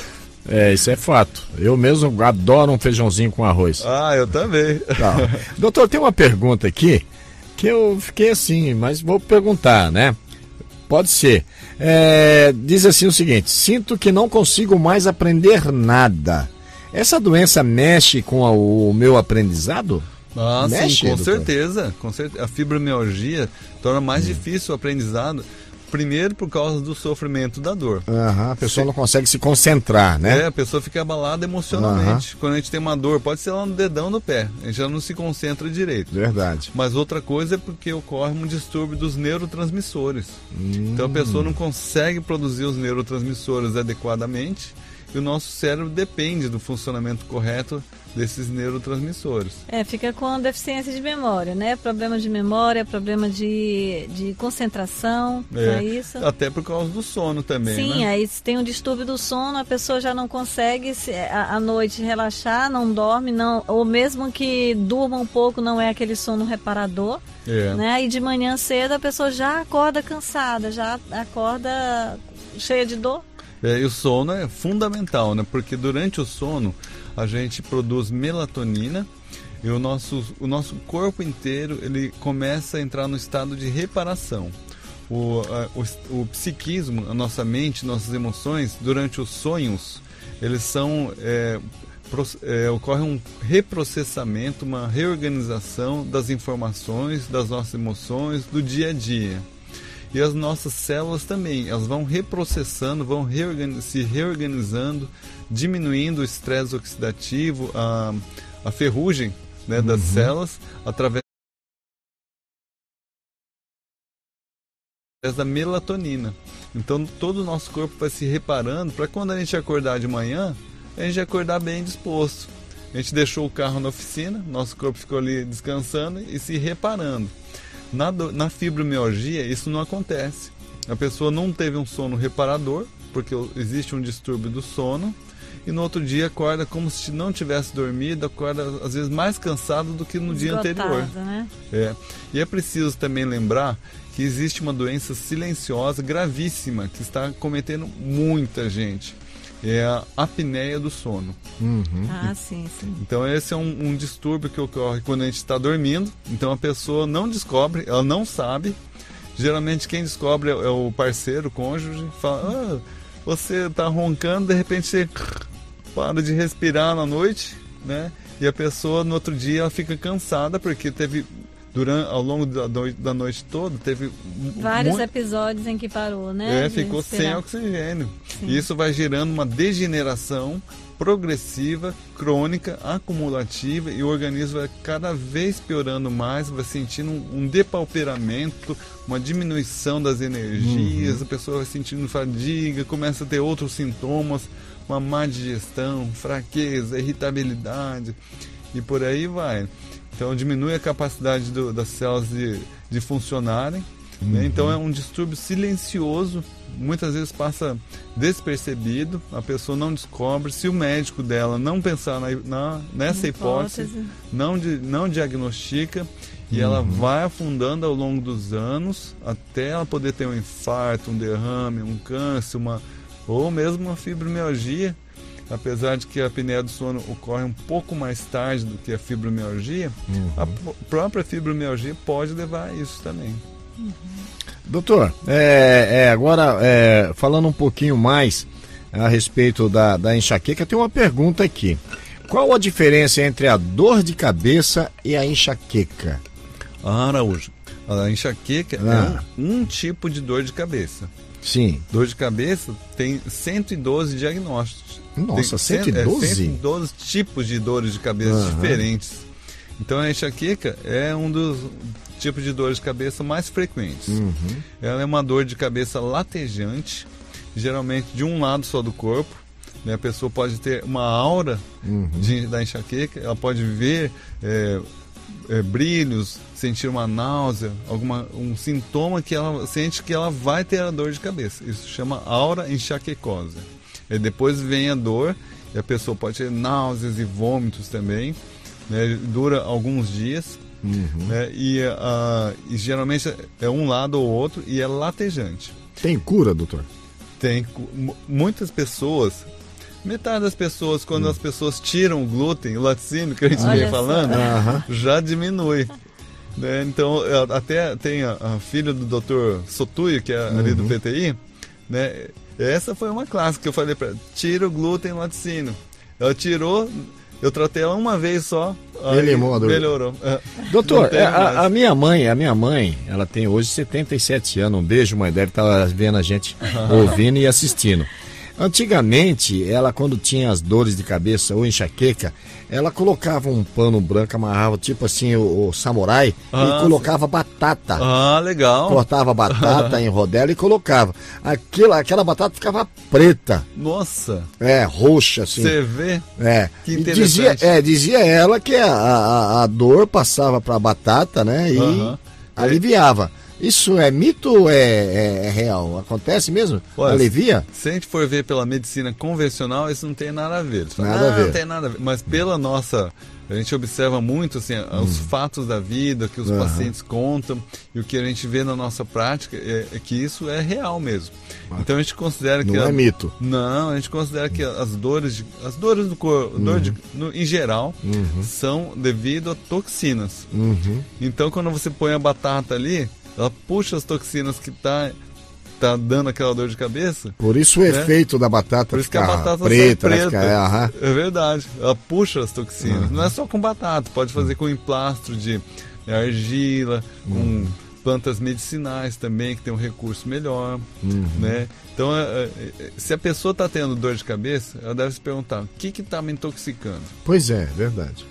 É, isso é fato. Eu mesmo adoro um feijãozinho com arroz. Ah, eu também. Tá. Doutor, tem uma pergunta aqui que eu fiquei assim, mas vou perguntar, né? Pode ser. É, diz assim o seguinte: sinto que não consigo mais aprender nada. Essa doença mexe com a, o meu aprendizado? Ah, mexe, sim, com doutor? certeza. Com certeza. A fibromialgia torna mais hum. difícil o aprendizado. Primeiro por causa do sofrimento da dor. Uhum, a pessoa se... não consegue se concentrar, né? É, a pessoa fica abalada emocionalmente. Uhum. Quando a gente tem uma dor, pode ser lá no dedão do pé, a gente já não se concentra direito. Verdade. Mas outra coisa é porque ocorre um distúrbio dos neurotransmissores. Hum. Então a pessoa não consegue produzir os neurotransmissores adequadamente e o nosso cérebro depende do funcionamento correto desses neurotransmissores. É, fica com deficiência de memória, né? Problema de memória, problema de, de concentração, é, é isso. Até por causa do sono também, Sim, né? aí se tem um distúrbio do sono, a pessoa já não consegue se, à, à noite relaxar, não dorme, não, ou mesmo que durma um pouco, não é aquele sono reparador, é. né? E de manhã cedo a pessoa já acorda cansada, já acorda cheia de dor. É, e o sono é fundamental, né? Porque durante o sono a gente produz melatonina e o nosso, o nosso corpo inteiro ele começa a entrar no estado de reparação. O, a, o, o psiquismo, a nossa mente, nossas emoções, durante os sonhos, eles são... É, pro, é, ocorre um reprocessamento, uma reorganização das informações, das nossas emoções, do dia a dia. E as nossas células também, elas vão reprocessando, vão reorgan- se reorganizando, diminuindo o estresse oxidativo, a, a ferrugem, né, das uhum. células, através da melatonina. Então todo o nosso corpo vai se reparando para quando a gente acordar de manhã, a gente acordar bem disposto. A gente deixou o carro na oficina, nosso corpo ficou ali descansando e se reparando. Na, do, na fibromialgia isso não acontece. A pessoa não teve um sono reparador, porque existe um distúrbio do sono, e no outro dia acorda como se não tivesse dormido, acorda às vezes mais cansado do que no Esgotado, dia anterior. Né? É. E é preciso também lembrar que existe uma doença silenciosa gravíssima que está cometendo muita gente. É a apneia do sono. Uhum. Ah, sim, sim. Então esse é um, um distúrbio que ocorre quando a gente está dormindo. Então a pessoa não descobre, ela não sabe. Geralmente quem descobre é, é o parceiro, o cônjuge. Fala, ah, você está roncando, de repente você para de respirar na noite, né? E a pessoa no outro dia ela fica cansada porque teve... Durante, ao longo da, da noite toda, teve... Vários muito... episódios em que parou, né? É, ficou respirar. sem oxigênio. Sim. E isso vai gerando uma degeneração progressiva, crônica, acumulativa, e o organismo vai cada vez piorando mais, vai sentindo um, um depauperamento, uma diminuição das energias, uhum. a pessoa vai sentindo fadiga, começa a ter outros sintomas, uma má digestão, fraqueza, irritabilidade, e por aí vai. Então diminui a capacidade do, das células de, de funcionarem, uhum. né? Então é um distúrbio silencioso, muitas vezes passa despercebido, a pessoa não descobre, se o médico dela não pensar na, na, nessa hipótese, hipótese. Não, de, não diagnostica, e uhum. ela vai afundando ao longo dos anos, até ela poder ter um infarto, um derrame, um câncer, uma, ou mesmo uma fibromialgia. Apesar de que a apneia do sono ocorre um pouco mais tarde do que a fibromialgia, uhum. a p- própria fibromialgia pode levar a isso também. Uhum. Doutor, é, é, agora é, falando um pouquinho mais a respeito da, da enxaqueca, tem uma pergunta aqui. Qual a diferença entre a dor de cabeça e a enxaqueca? Ah, Araújo, a enxaqueca ah. é um, um tipo de dor de cabeça. Sim. Dor de cabeça tem cento e doze diagnósticos. Nossa, cento e doze? É, cento e doze tipos de dores de cabeça uhum. diferentes. Então a enxaqueca é um dos tipos de dores de cabeça mais frequentes. Uhum. Ela é uma dor de cabeça latejante, geralmente de um lado só do corpo, né? A pessoa pode ter uma aura uhum. de, da enxaqueca, ela pode ver é, é, brilhos, sentir uma náusea, alguma, um sintoma que ela sente que ela vai ter a dor de cabeça. Isso chama aura enxaquecosa. E depois vem a dor e a pessoa pode ter náuseas e vômitos também, né? Dura alguns dias. Uhum. Né? E, uh, e geralmente é um lado ou outro e é latejante. Tem cura, doutor? Tem. Muitas pessoas, metade das pessoas, quando hum. as pessoas tiram o glúten, o laticínio que a gente vem falando, uhum. já diminui. Né? Então, até tem a, a filha do doutor Sotuio, que é uhum. ali do P T I, né? Essa foi uma clássica que eu falei para ela: tira o glúten, o laticínio. Ela tirou. Eu tratei ela uma vez só, aí melhorou. Doutor, a, a minha mãe, a minha mãe, ela tem hoje setenta e sete anos. Um beijo, mãe, deve estar vendo a gente, ouvindo e assistindo. Antigamente, ela, quando tinha as dores de cabeça ou enxaqueca, ela colocava um pano branco, amarrava tipo assim o, o samurai, ah, e colocava batata. Ah, legal. Cortava batata em rodela e colocava. Aquela, aquela batata ficava preta. Nossa. É, roxa assim. Você vê? É. Que interessante. Dizia, é, dizia ela que a, a, a dor passava para a batata, né? E uhum. aliviava. Isso é mito ou é, é, é real? Acontece mesmo? Olha, alivia? Se a gente for ver pela medicina convencional, isso não tem nada a ver. Fala, nada ah, a ver. Não tem nada a ver. Mas pela nossa... A gente observa muito assim, hum. os fatos da vida, que os uhum. pacientes contam, e o que a gente vê na nossa prática é, é que isso é real mesmo. Ah. Então a gente considera não que... Não é a, mito. Não, a gente considera que as dores, de, as dores do corpo, uhum. dor de, no, em geral, uhum. são devido a toxinas. Uhum. Então quando você põe a batata ali, ela puxa as toxinas que tá, tá dando aquela dor de cabeça. Por isso o né? efeito da batata. Por isso que a batata preta, preta. Fica, é, é verdade. Ela puxa as toxinas. Uhum. Não é só com batata, pode fazer com emplastro de argila, uhum. com plantas medicinais também, que tem um recurso melhor. Uhum. Né? Então, se a pessoa está tendo dor de cabeça, ela deve se perguntar: o que que está me intoxicando? Pois é, verdade.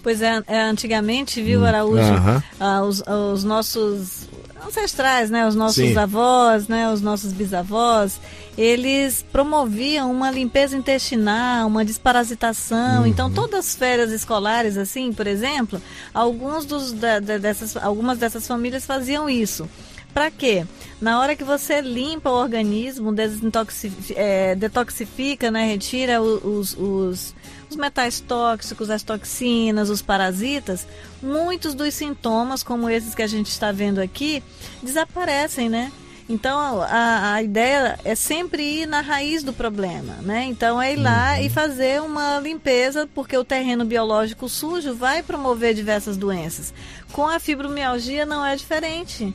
Pois é, antigamente, viu, Araújo, uhum. ah, os, os nossos ancestrais, né, os nossos Sim. avós, né, os nossos bisavós, eles promoviam uma limpeza intestinal, uma desparasitação. Uhum. Então, todas as férias escolares, assim, por exemplo, alguns dos, da, da, dessas, algumas dessas famílias faziam isso. Para quê? Na hora que você limpa o organismo, desintoxifica, é, detoxifica, né, retira os... os os metais tóxicos, as toxinas, os parasitas, muitos dos sintomas, como esses que a gente está vendo aqui, desaparecem, né? Então, a, a ideia é sempre ir na raiz do problema, né? Então, é ir lá e fazer uma limpeza, porque o terreno biológico sujo vai promover diversas doenças. Com a fibromialgia não é diferente.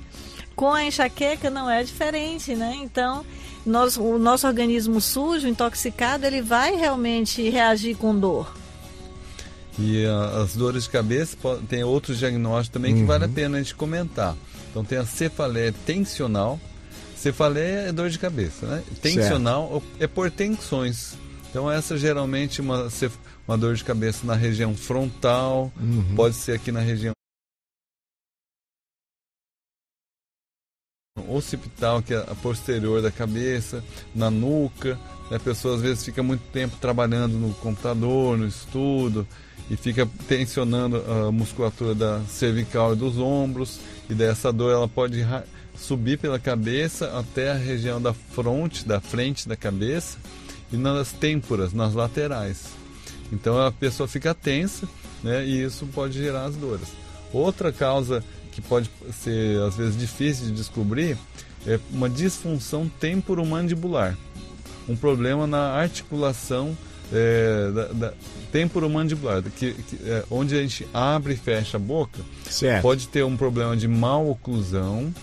Com a enxaqueca não é diferente, né? Então... Nós, o nosso organismo sujo, intoxicado, ele vai realmente reagir com dor. E uh, as dores de cabeça, pode, tem outros diagnósticos também uhum. que vale a pena a gente comentar. Então tem a cefaleia tensional. Cefaleia é dor de cabeça, né? Tensional certo. É por tensões. Então essa geralmente é uma, uma dor de cabeça na região frontal, uhum. pode ser aqui na região occipital, que é a posterior da cabeça, na nuca. A pessoa às vezes fica muito tempo trabalhando no computador, no estudo, e fica tensionando a musculatura da cervical e dos ombros, e dessa dor ela pode subir pela cabeça até a região da fronte, da frente da cabeça, e nas têmporas, nas laterais. Então a pessoa fica tensa, né, e isso pode gerar as dores. Outra causa que pode ser, às vezes, difícil de descobrir, é uma disfunção temporomandibular. Um problema na articulação é, da, da temporomandibular, que, que, é, onde a gente abre e fecha a boca, certo. Pode ter um problema de mal oclusão,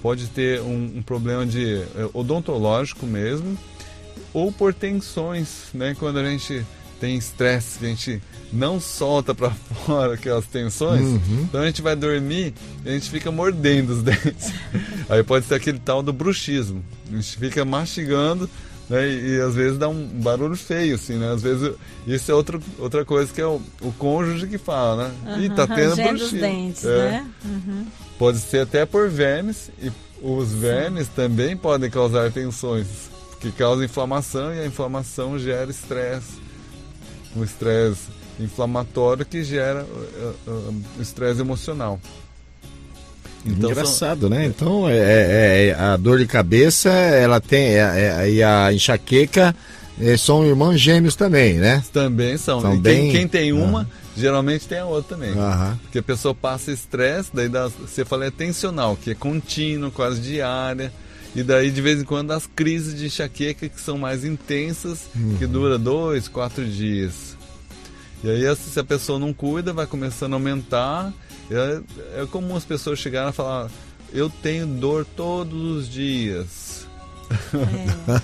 pode ter um, um problema de é, odontológico mesmo, ou por tensões, né? Quando a gente tem estresse, que a gente não solta para fora aquelas tensões, uhum. então a gente vai dormir e a gente fica mordendo os dentes. Aí pode ser aquele tal do bruxismo. A gente fica mastigando, né, e, e às vezes dá um barulho feio, assim, né? Às vezes isso é outro, outra coisa que é o, o cônjuge que fala, né? Uhum, ih, tá tendo bruxismo. Os dentes, é. Né? Uhum. Pode ser até por vermes, e os vermes Sim. também podem causar tensões, que causam inflamação, e a inflamação gera estresse. Um estresse inflamatório que gera uh, uh, estresse emocional. Então, engraçado, são... né? Então é, é, a dor de cabeça ela tem é, é, e a enxaqueca Eles são irmãos gêmeos também, né? Também são. são bem... quem, quem tem uma, uhum. geralmente tem a outra também. Uhum. Porque a pessoa passa estresse, daí dá cefaleia tensional, que é contínua, quase diária. E daí, de vez em quando, as crises de enxaqueca, que são mais intensas, uhum. que dura dois, quatro dias. E aí, se a pessoa não cuida, vai começando a aumentar. É, é comum as pessoas chegarem e falar, eu tenho dor todos os dias. É.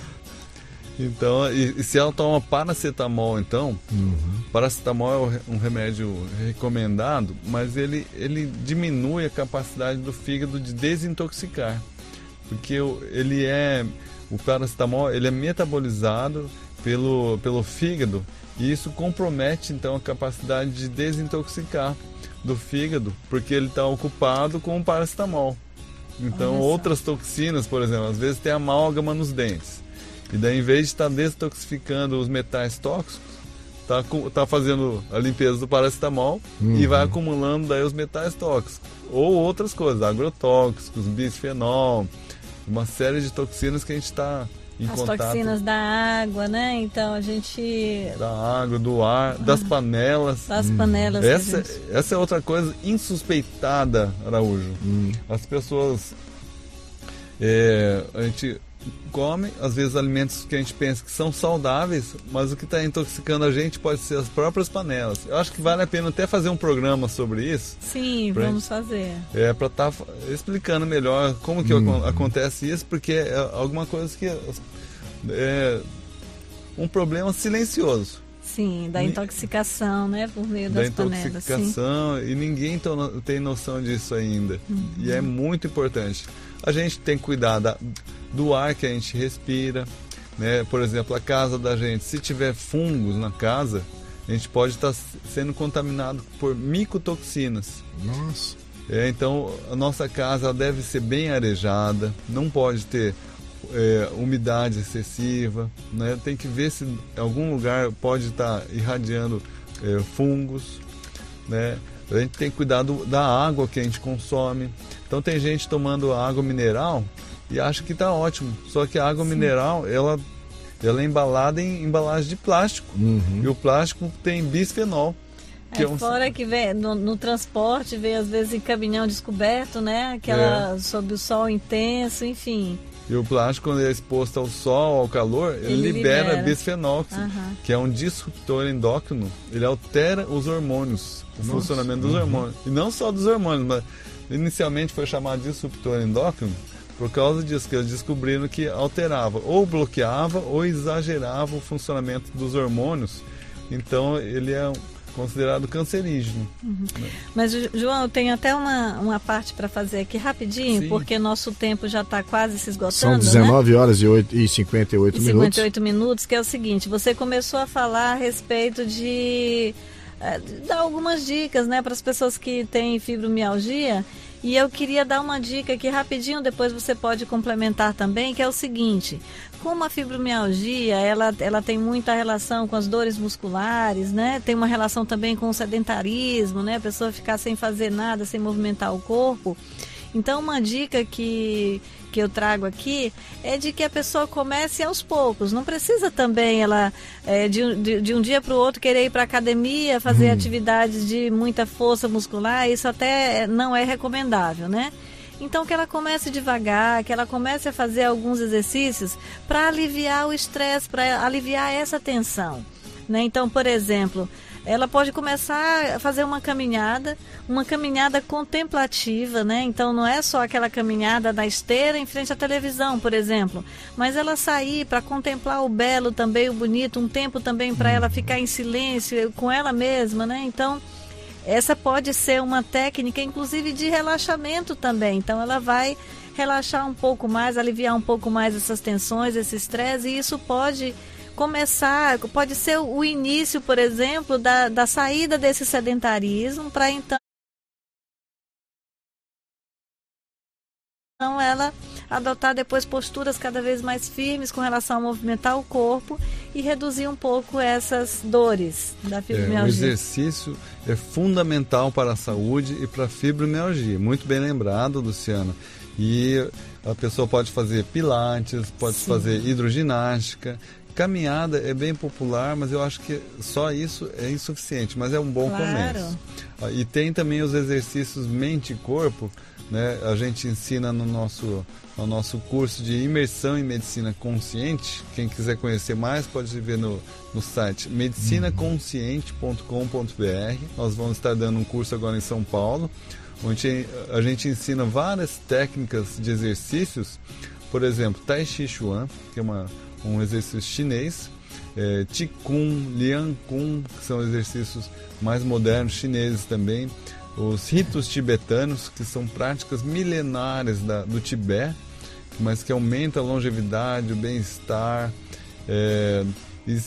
Então, e, e se ela toma paracetamol, então, uhum. paracetamol é um remédio recomendado, mas ele, ele diminui a capacidade do fígado de desintoxicar. Porque ele é, o paracetamol ele é metabolizado pelo, pelo fígado, e isso compromete então a capacidade de desintoxicar do fígado, porque ele está ocupado com o paracetamol. Então Nossa. outras toxinas, por exemplo, às vezes tem amálgama nos dentes, e daí em vez de estar tá desintoxificando os metais tóxicos, está tá fazendo a limpeza do paracetamol uhum. e vai acumulando daí os metais tóxicos, ou outras coisas, agrotóxicos, bisfenol, uma série de toxinas que a gente está em As contato. As toxinas da água, né? Então a gente... Da água, do ar, das panelas. Das hum. panelas. Essa, gente... essa é outra coisa insuspeitada, Araújo. Hum. As pessoas... É, a gente come, às vezes, alimentos que a gente pensa que são saudáveis, mas o que está intoxicando a gente pode ser as próprias panelas. Eu acho que vale a pena até fazer um programa sobre isso. Sim, vamos gente, fazer. É, para estar tá explicando melhor como que hum. acontece isso, porque é alguma coisa que é um problema silencioso. Sim, da intoxicação, né, por meio das panelas. Da intoxicação, sim. E ninguém tem noção disso ainda. Uhum. E é muito importante. A gente tem que cuidar da, do ar que a gente respira, né? Por exemplo, a casa da gente, se tiver fungos na casa, a gente pode estar sendo contaminado por micotoxinas. Nossa! É, então, a nossa casa deve ser bem arejada, não pode ter... É, umidade excessiva, né? Tem que ver se em algum lugar pode estar irradiando é, fungos, né? A gente tem que cuidar do, da água que a gente consome. Então tem gente tomando água mineral e acha que está ótimo, só que a água Sim. mineral ela, ela é embalada em embalagem de plástico uhum. e o plástico tem bisfenol. Que é, é um... Fora que vem no, no transporte, vem às vezes em caminhão descoberto, né? Aquela é. sob o sol intenso, enfim. E o plástico, quando ele é exposto ao sol, ao calor, ele, ele libera, libera bisfenol, uhum. que é um disruptor endócrino. Ele altera os hormônios, Nossa. o funcionamento dos uhum. hormônios. E não só dos hormônios, mas inicialmente foi chamado de disruptor endócrino por causa disso, que eles descobriram que alterava, ou bloqueava, ou exagerava o funcionamento dos hormônios. Então, ele é... considerado cancerígeno. Uhum. Mas, João, eu tenho até uma, uma parte para fazer aqui rapidinho, Sim. porque nosso tempo já está quase se esgotando. São dezenove né? horas e, oito, e cinquenta e oito e minutos. cinquenta e oito minutos, que é o seguinte, você começou a falar a respeito de... dar algumas dicas, né, para as pessoas que têm fibromialgia, e eu queria dar uma dica aqui rapidinho, depois você pode complementar também, que é o seguinte, como a fibromialgia, ela, ela tem muita relação com as dores musculares, né, tem uma relação também com o sedentarismo, né, a pessoa ficar sem fazer nada, sem movimentar o corpo. Então, uma dica que, que eu trago aqui é de que a pessoa comece aos poucos. Não precisa também ela é, de, de, de um dia para o outro querer ir para a academia, fazer hum. atividades de muita força muscular. Isso até não é recomendável, né? Então, que ela comece devagar, que ela comece a fazer alguns exercícios para aliviar o estresse, para aliviar essa tensão, né? Então, por exemplo... ela pode começar a fazer uma caminhada, uma caminhada contemplativa, né? Então não é só aquela caminhada na esteira em frente à televisão, por exemplo, mas ela sair para contemplar o belo também, o bonito, um tempo também para ela ficar em silêncio com ela mesma, né? Então essa pode ser uma técnica, inclusive, de relaxamento também. Então ela vai relaxar um pouco mais, aliviar um pouco mais essas tensões, esse estresse, e isso pode... começar, pode ser o início, por exemplo, da, da saída desse sedentarismo, para então ela adotar depois posturas cada vez mais firmes com relação a movimentar o corpo e reduzir um pouco essas dores da fibromialgia. É, o exercício é fundamental para a saúde e para a fibromialgia. Muito bem lembrado, Luciana. E a pessoa pode fazer pilates, pode Sim. fazer hidroginástica, Caminhada é bem popular, mas eu acho que só isso é insuficiente, mas é um bom claro. começo. E tem também os exercícios mente e corpo, né? A gente ensina no nosso, no nosso curso de imersão em medicina consciente. Quem quiser conhecer mais pode ver no, no site medicina consciente ponto com ponto b r. Nós vamos estar dando um curso agora em São Paulo, onde a gente ensina várias técnicas de exercícios, por exemplo, Tai Chi Chuan, que é uma um exercício chinês, é, Qigong, Liangong, que são exercícios mais modernos chineses também, os ritos tibetanos, que são práticas milenares da, do Tibete, mas que aumenta a longevidade, o bem-estar. É,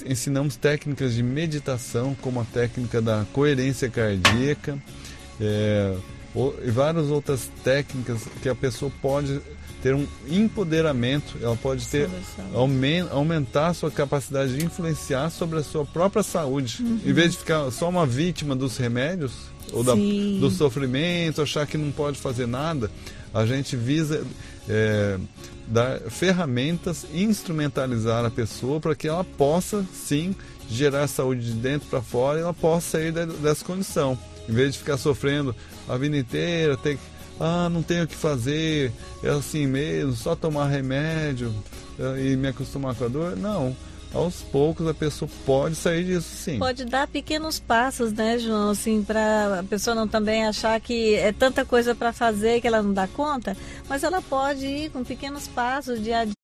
ensinamos técnicas de meditação, como a técnica da coerência cardíaca, é, ou, e várias outras técnicas que a pessoa pode ter um empoderamento, ela pode ter aument, aumentar a sua capacidade de influenciar sobre a sua própria saúde, uhum. em vez de ficar só uma vítima dos remédios ou da, do sofrimento, achar que não pode fazer nada. A gente visa é, dar ferramentas, instrumentalizar a pessoa para que ela possa sim gerar saúde de dentro para fora e ela possa sair da, dessa condição, em vez de ficar sofrendo a vida inteira, ter que ah, não tenho o que fazer, é assim mesmo, só tomar remédio e me acostumar com a dor. Não, aos poucos a pessoa pode sair disso sim. Pode dar pequenos passos, né, João, assim, para a pessoa não também achar que é tanta coisa para fazer que ela não dá conta, mas ela pode ir com pequenos passos dia a dia.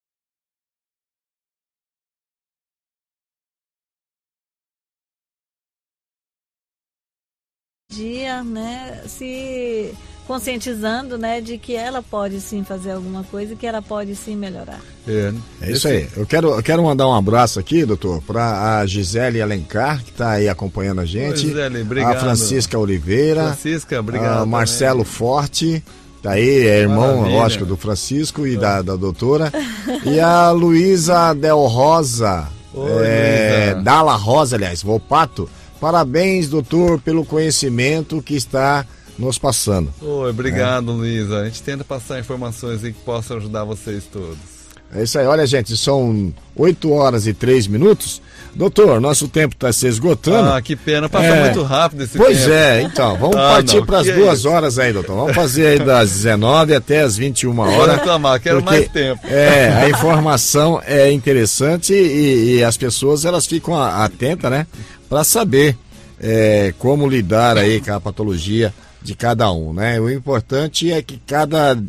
dia, né, se conscientizando, né, de que ela pode sim fazer alguma coisa e que ela pode sim melhorar. É, é isso aí. Eu quero, eu quero mandar um abraço aqui, doutor, para a Gisele Alencar, que está aí acompanhando a gente. Oi, Gisele, obrigado. A Francisca Oliveira. Francisca, obrigado. A Marcelo também. Forte. Tá aí, é irmão, maravilha, lógico, do Francisco e é. da, da doutora. E a Luísa Del Rosa. Oi, é, Dalla Rosa, aliás, Volpato. Parabéns, doutor, pelo conhecimento que está nos passando. Oi, obrigado, é. Luísa. A gente tenta passar informações aí que possam ajudar vocês todos. É isso aí. Olha, gente, são oito horas e três minutos. Doutor, nosso tempo está se esgotando. Ah, que pena. Passa é. muito rápido esse pois tempo. Pois é. Então, vamos ah, partir para as duas é horas aí, doutor. Vamos fazer aí das dezenove até as vinte e uma horas. Vou reclamar, quero porque, mais tempo. É, a informação é interessante e, e as pessoas, elas ficam atentas, né? Para saber é, como lidar aí com a patologia de cada um, né? O importante é que cada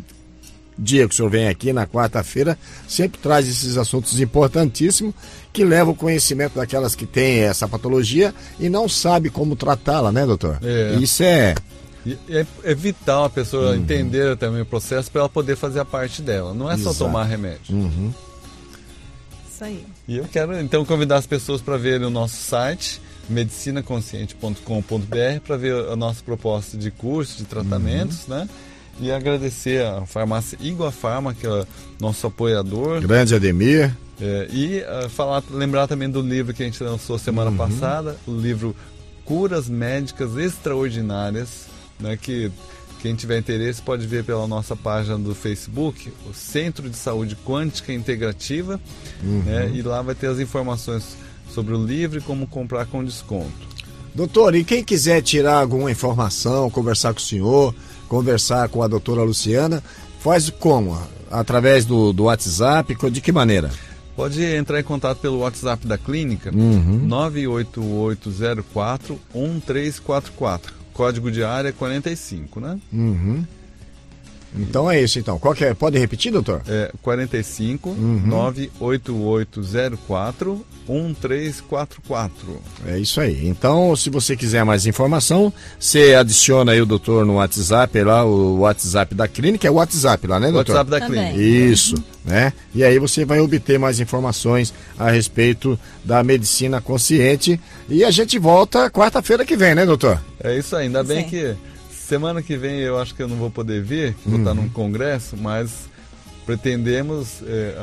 dia que o senhor vem aqui na quarta-feira sempre traz esses assuntos importantíssimos que levam o conhecimento daquelas que têm essa patologia e não sabe como tratá-la, né, doutor? É. Isso é... É, é vital a pessoa uhum. entender também o processo para ela poder fazer a parte dela. Não é só exato. Tomar remédio. Uhum. Isso aí. E eu quero então convidar as pessoas para verem o nosso site medicina consciente ponto com ponto b r para ver a nossa proposta de curso, de tratamentos, uhum. né? E agradecer a farmácia Igua Farma, que é nosso apoiador. Grande Ademir. É, e uh, falar, lembrar também do livro que a gente lançou semana uhum. passada, o livro Curas Médicas Extraordinárias, né, que quem tiver interesse pode ver pela nossa página do Facebook, o Centro de Saúde Quântica Integrativa, uhum. né, e lá vai ter as informações sobre o livro e como comprar com desconto. Doutor, e quem quiser tirar alguma informação, conversar com o senhor, conversar com a doutora Luciana, faz como? Através do, do WhatsApp? De que maneira? Pode entrar em contato pelo WhatsApp da clínica, uhum. nove oito oito zero quatro um três quatro quatro, código de área quarenta e cinco, né? Uhum. Então é isso, então. Qual que é? Pode repetir, doutor? É quarenta e cinco uhum. nove oito oito zero quatro um três quatro quatro. É isso aí. Então, se você quiser mais informação, você adiciona aí o doutor no WhatsApp, lá o WhatsApp da clínica, é o WhatsApp lá, né, doutor? WhatsApp da clínica. Isso, né? E aí você vai obter mais informações a respeito da medicina consciente e a gente volta quarta-feira que vem, né, doutor? É isso aí. Ainda bem Sim. que semana que vem eu acho que eu não vou poder vir, vou uhum. estar num congresso, mas pretendemos, eh,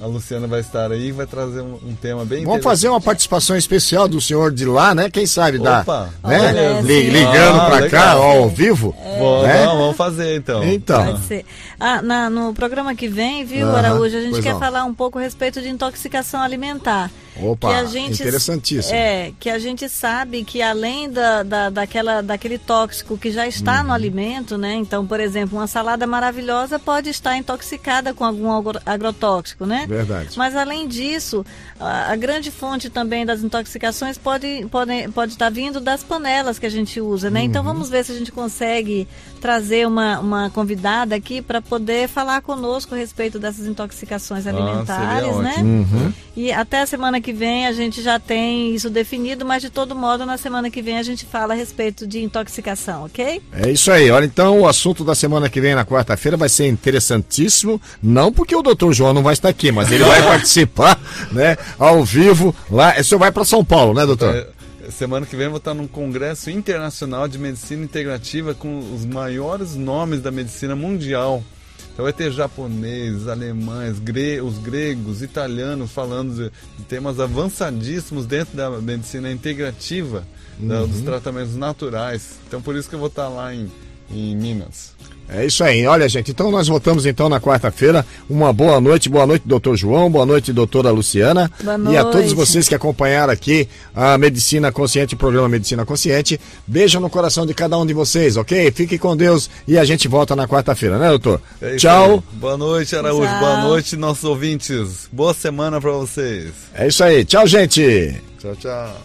a, a Luciana vai estar aí e vai trazer um, um tema bem Vamos fazer uma participação especial do senhor de lá, né? Quem sabe dá, né? Olha, ligando ah, para cá, ó, ao vivo. É. Bom, né? Não, vamos fazer então. Então. Pode ser. Ah, na, no programa que vem, viu, Araújo, a gente pois quer não. falar um pouco a respeito de intoxicação alimentar. Opa, que a gente, interessantíssimo. É, que a gente sabe que além da, da, daquela, daquele tóxico que já está uhum. no alimento, né? Então, por exemplo, uma salada maravilhosa pode estar intoxicada com algum agrotóxico, né? Verdade. Mas além disso, a, a grande fonte também das intoxicações pode, pode, pode estar vindo das panelas que a gente usa, né? Uhum. Então vamos ver se a gente consegue trazer uma, uma convidada aqui para poder falar conosco a respeito dessas intoxicações alimentares, ah, né? Uhum. E até a semana que vem a gente já tem isso definido, mas de todo modo na semana que vem a gente fala a respeito de intoxicação, ok? É isso aí, olha, então o assunto da semana que vem na quarta-feira vai ser interessantíssimo, não porque o doutor João não vai estar aqui, mas ele vai participar, né, ao vivo lá, o senhor vai para São Paulo, né, doutor? É... Semana que vem eu vou estar num congresso internacional de medicina integrativa com os maiores nomes da medicina mundial. Então vai ter japoneses, alemães, gre- os gregos, italianos falando de, de temas avançadíssimos dentro da medicina integrativa, uhum. da, dos tratamentos naturais. Então por isso que eu vou estar lá em, em Minas. É isso aí, olha gente, então nós voltamos então na quarta-feira, uma boa noite, boa noite doutor João, boa noite doutora Luciana, boa noite. E a todos vocês que acompanharam aqui a Medicina Consciente, o programa Medicina Consciente, beijo no coração de cada um de vocês, ok? Fique com Deus e a gente volta na quarta-feira, né doutor? É isso. Tchau! Aí. Boa noite Araújo, tchau. Boa noite nossos ouvintes, boa semana pra vocês. É isso aí, tchau gente! Tchau, tchau!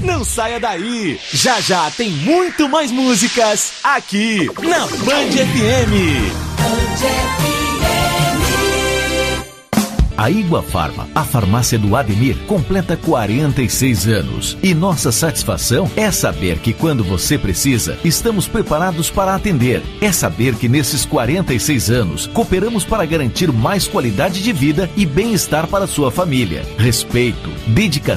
Não saia daí, já já tem muito mais músicas aqui na Band F M. A Igua Farma, a farmácia do Ademir, completa quarenta e seis anos e nossa satisfação é saber que quando você precisa, estamos preparados para atender. É saber que nesses quarenta e seis anos, cooperamos para garantir mais qualidade de vida e bem-estar para sua família. Respeito, dedicação.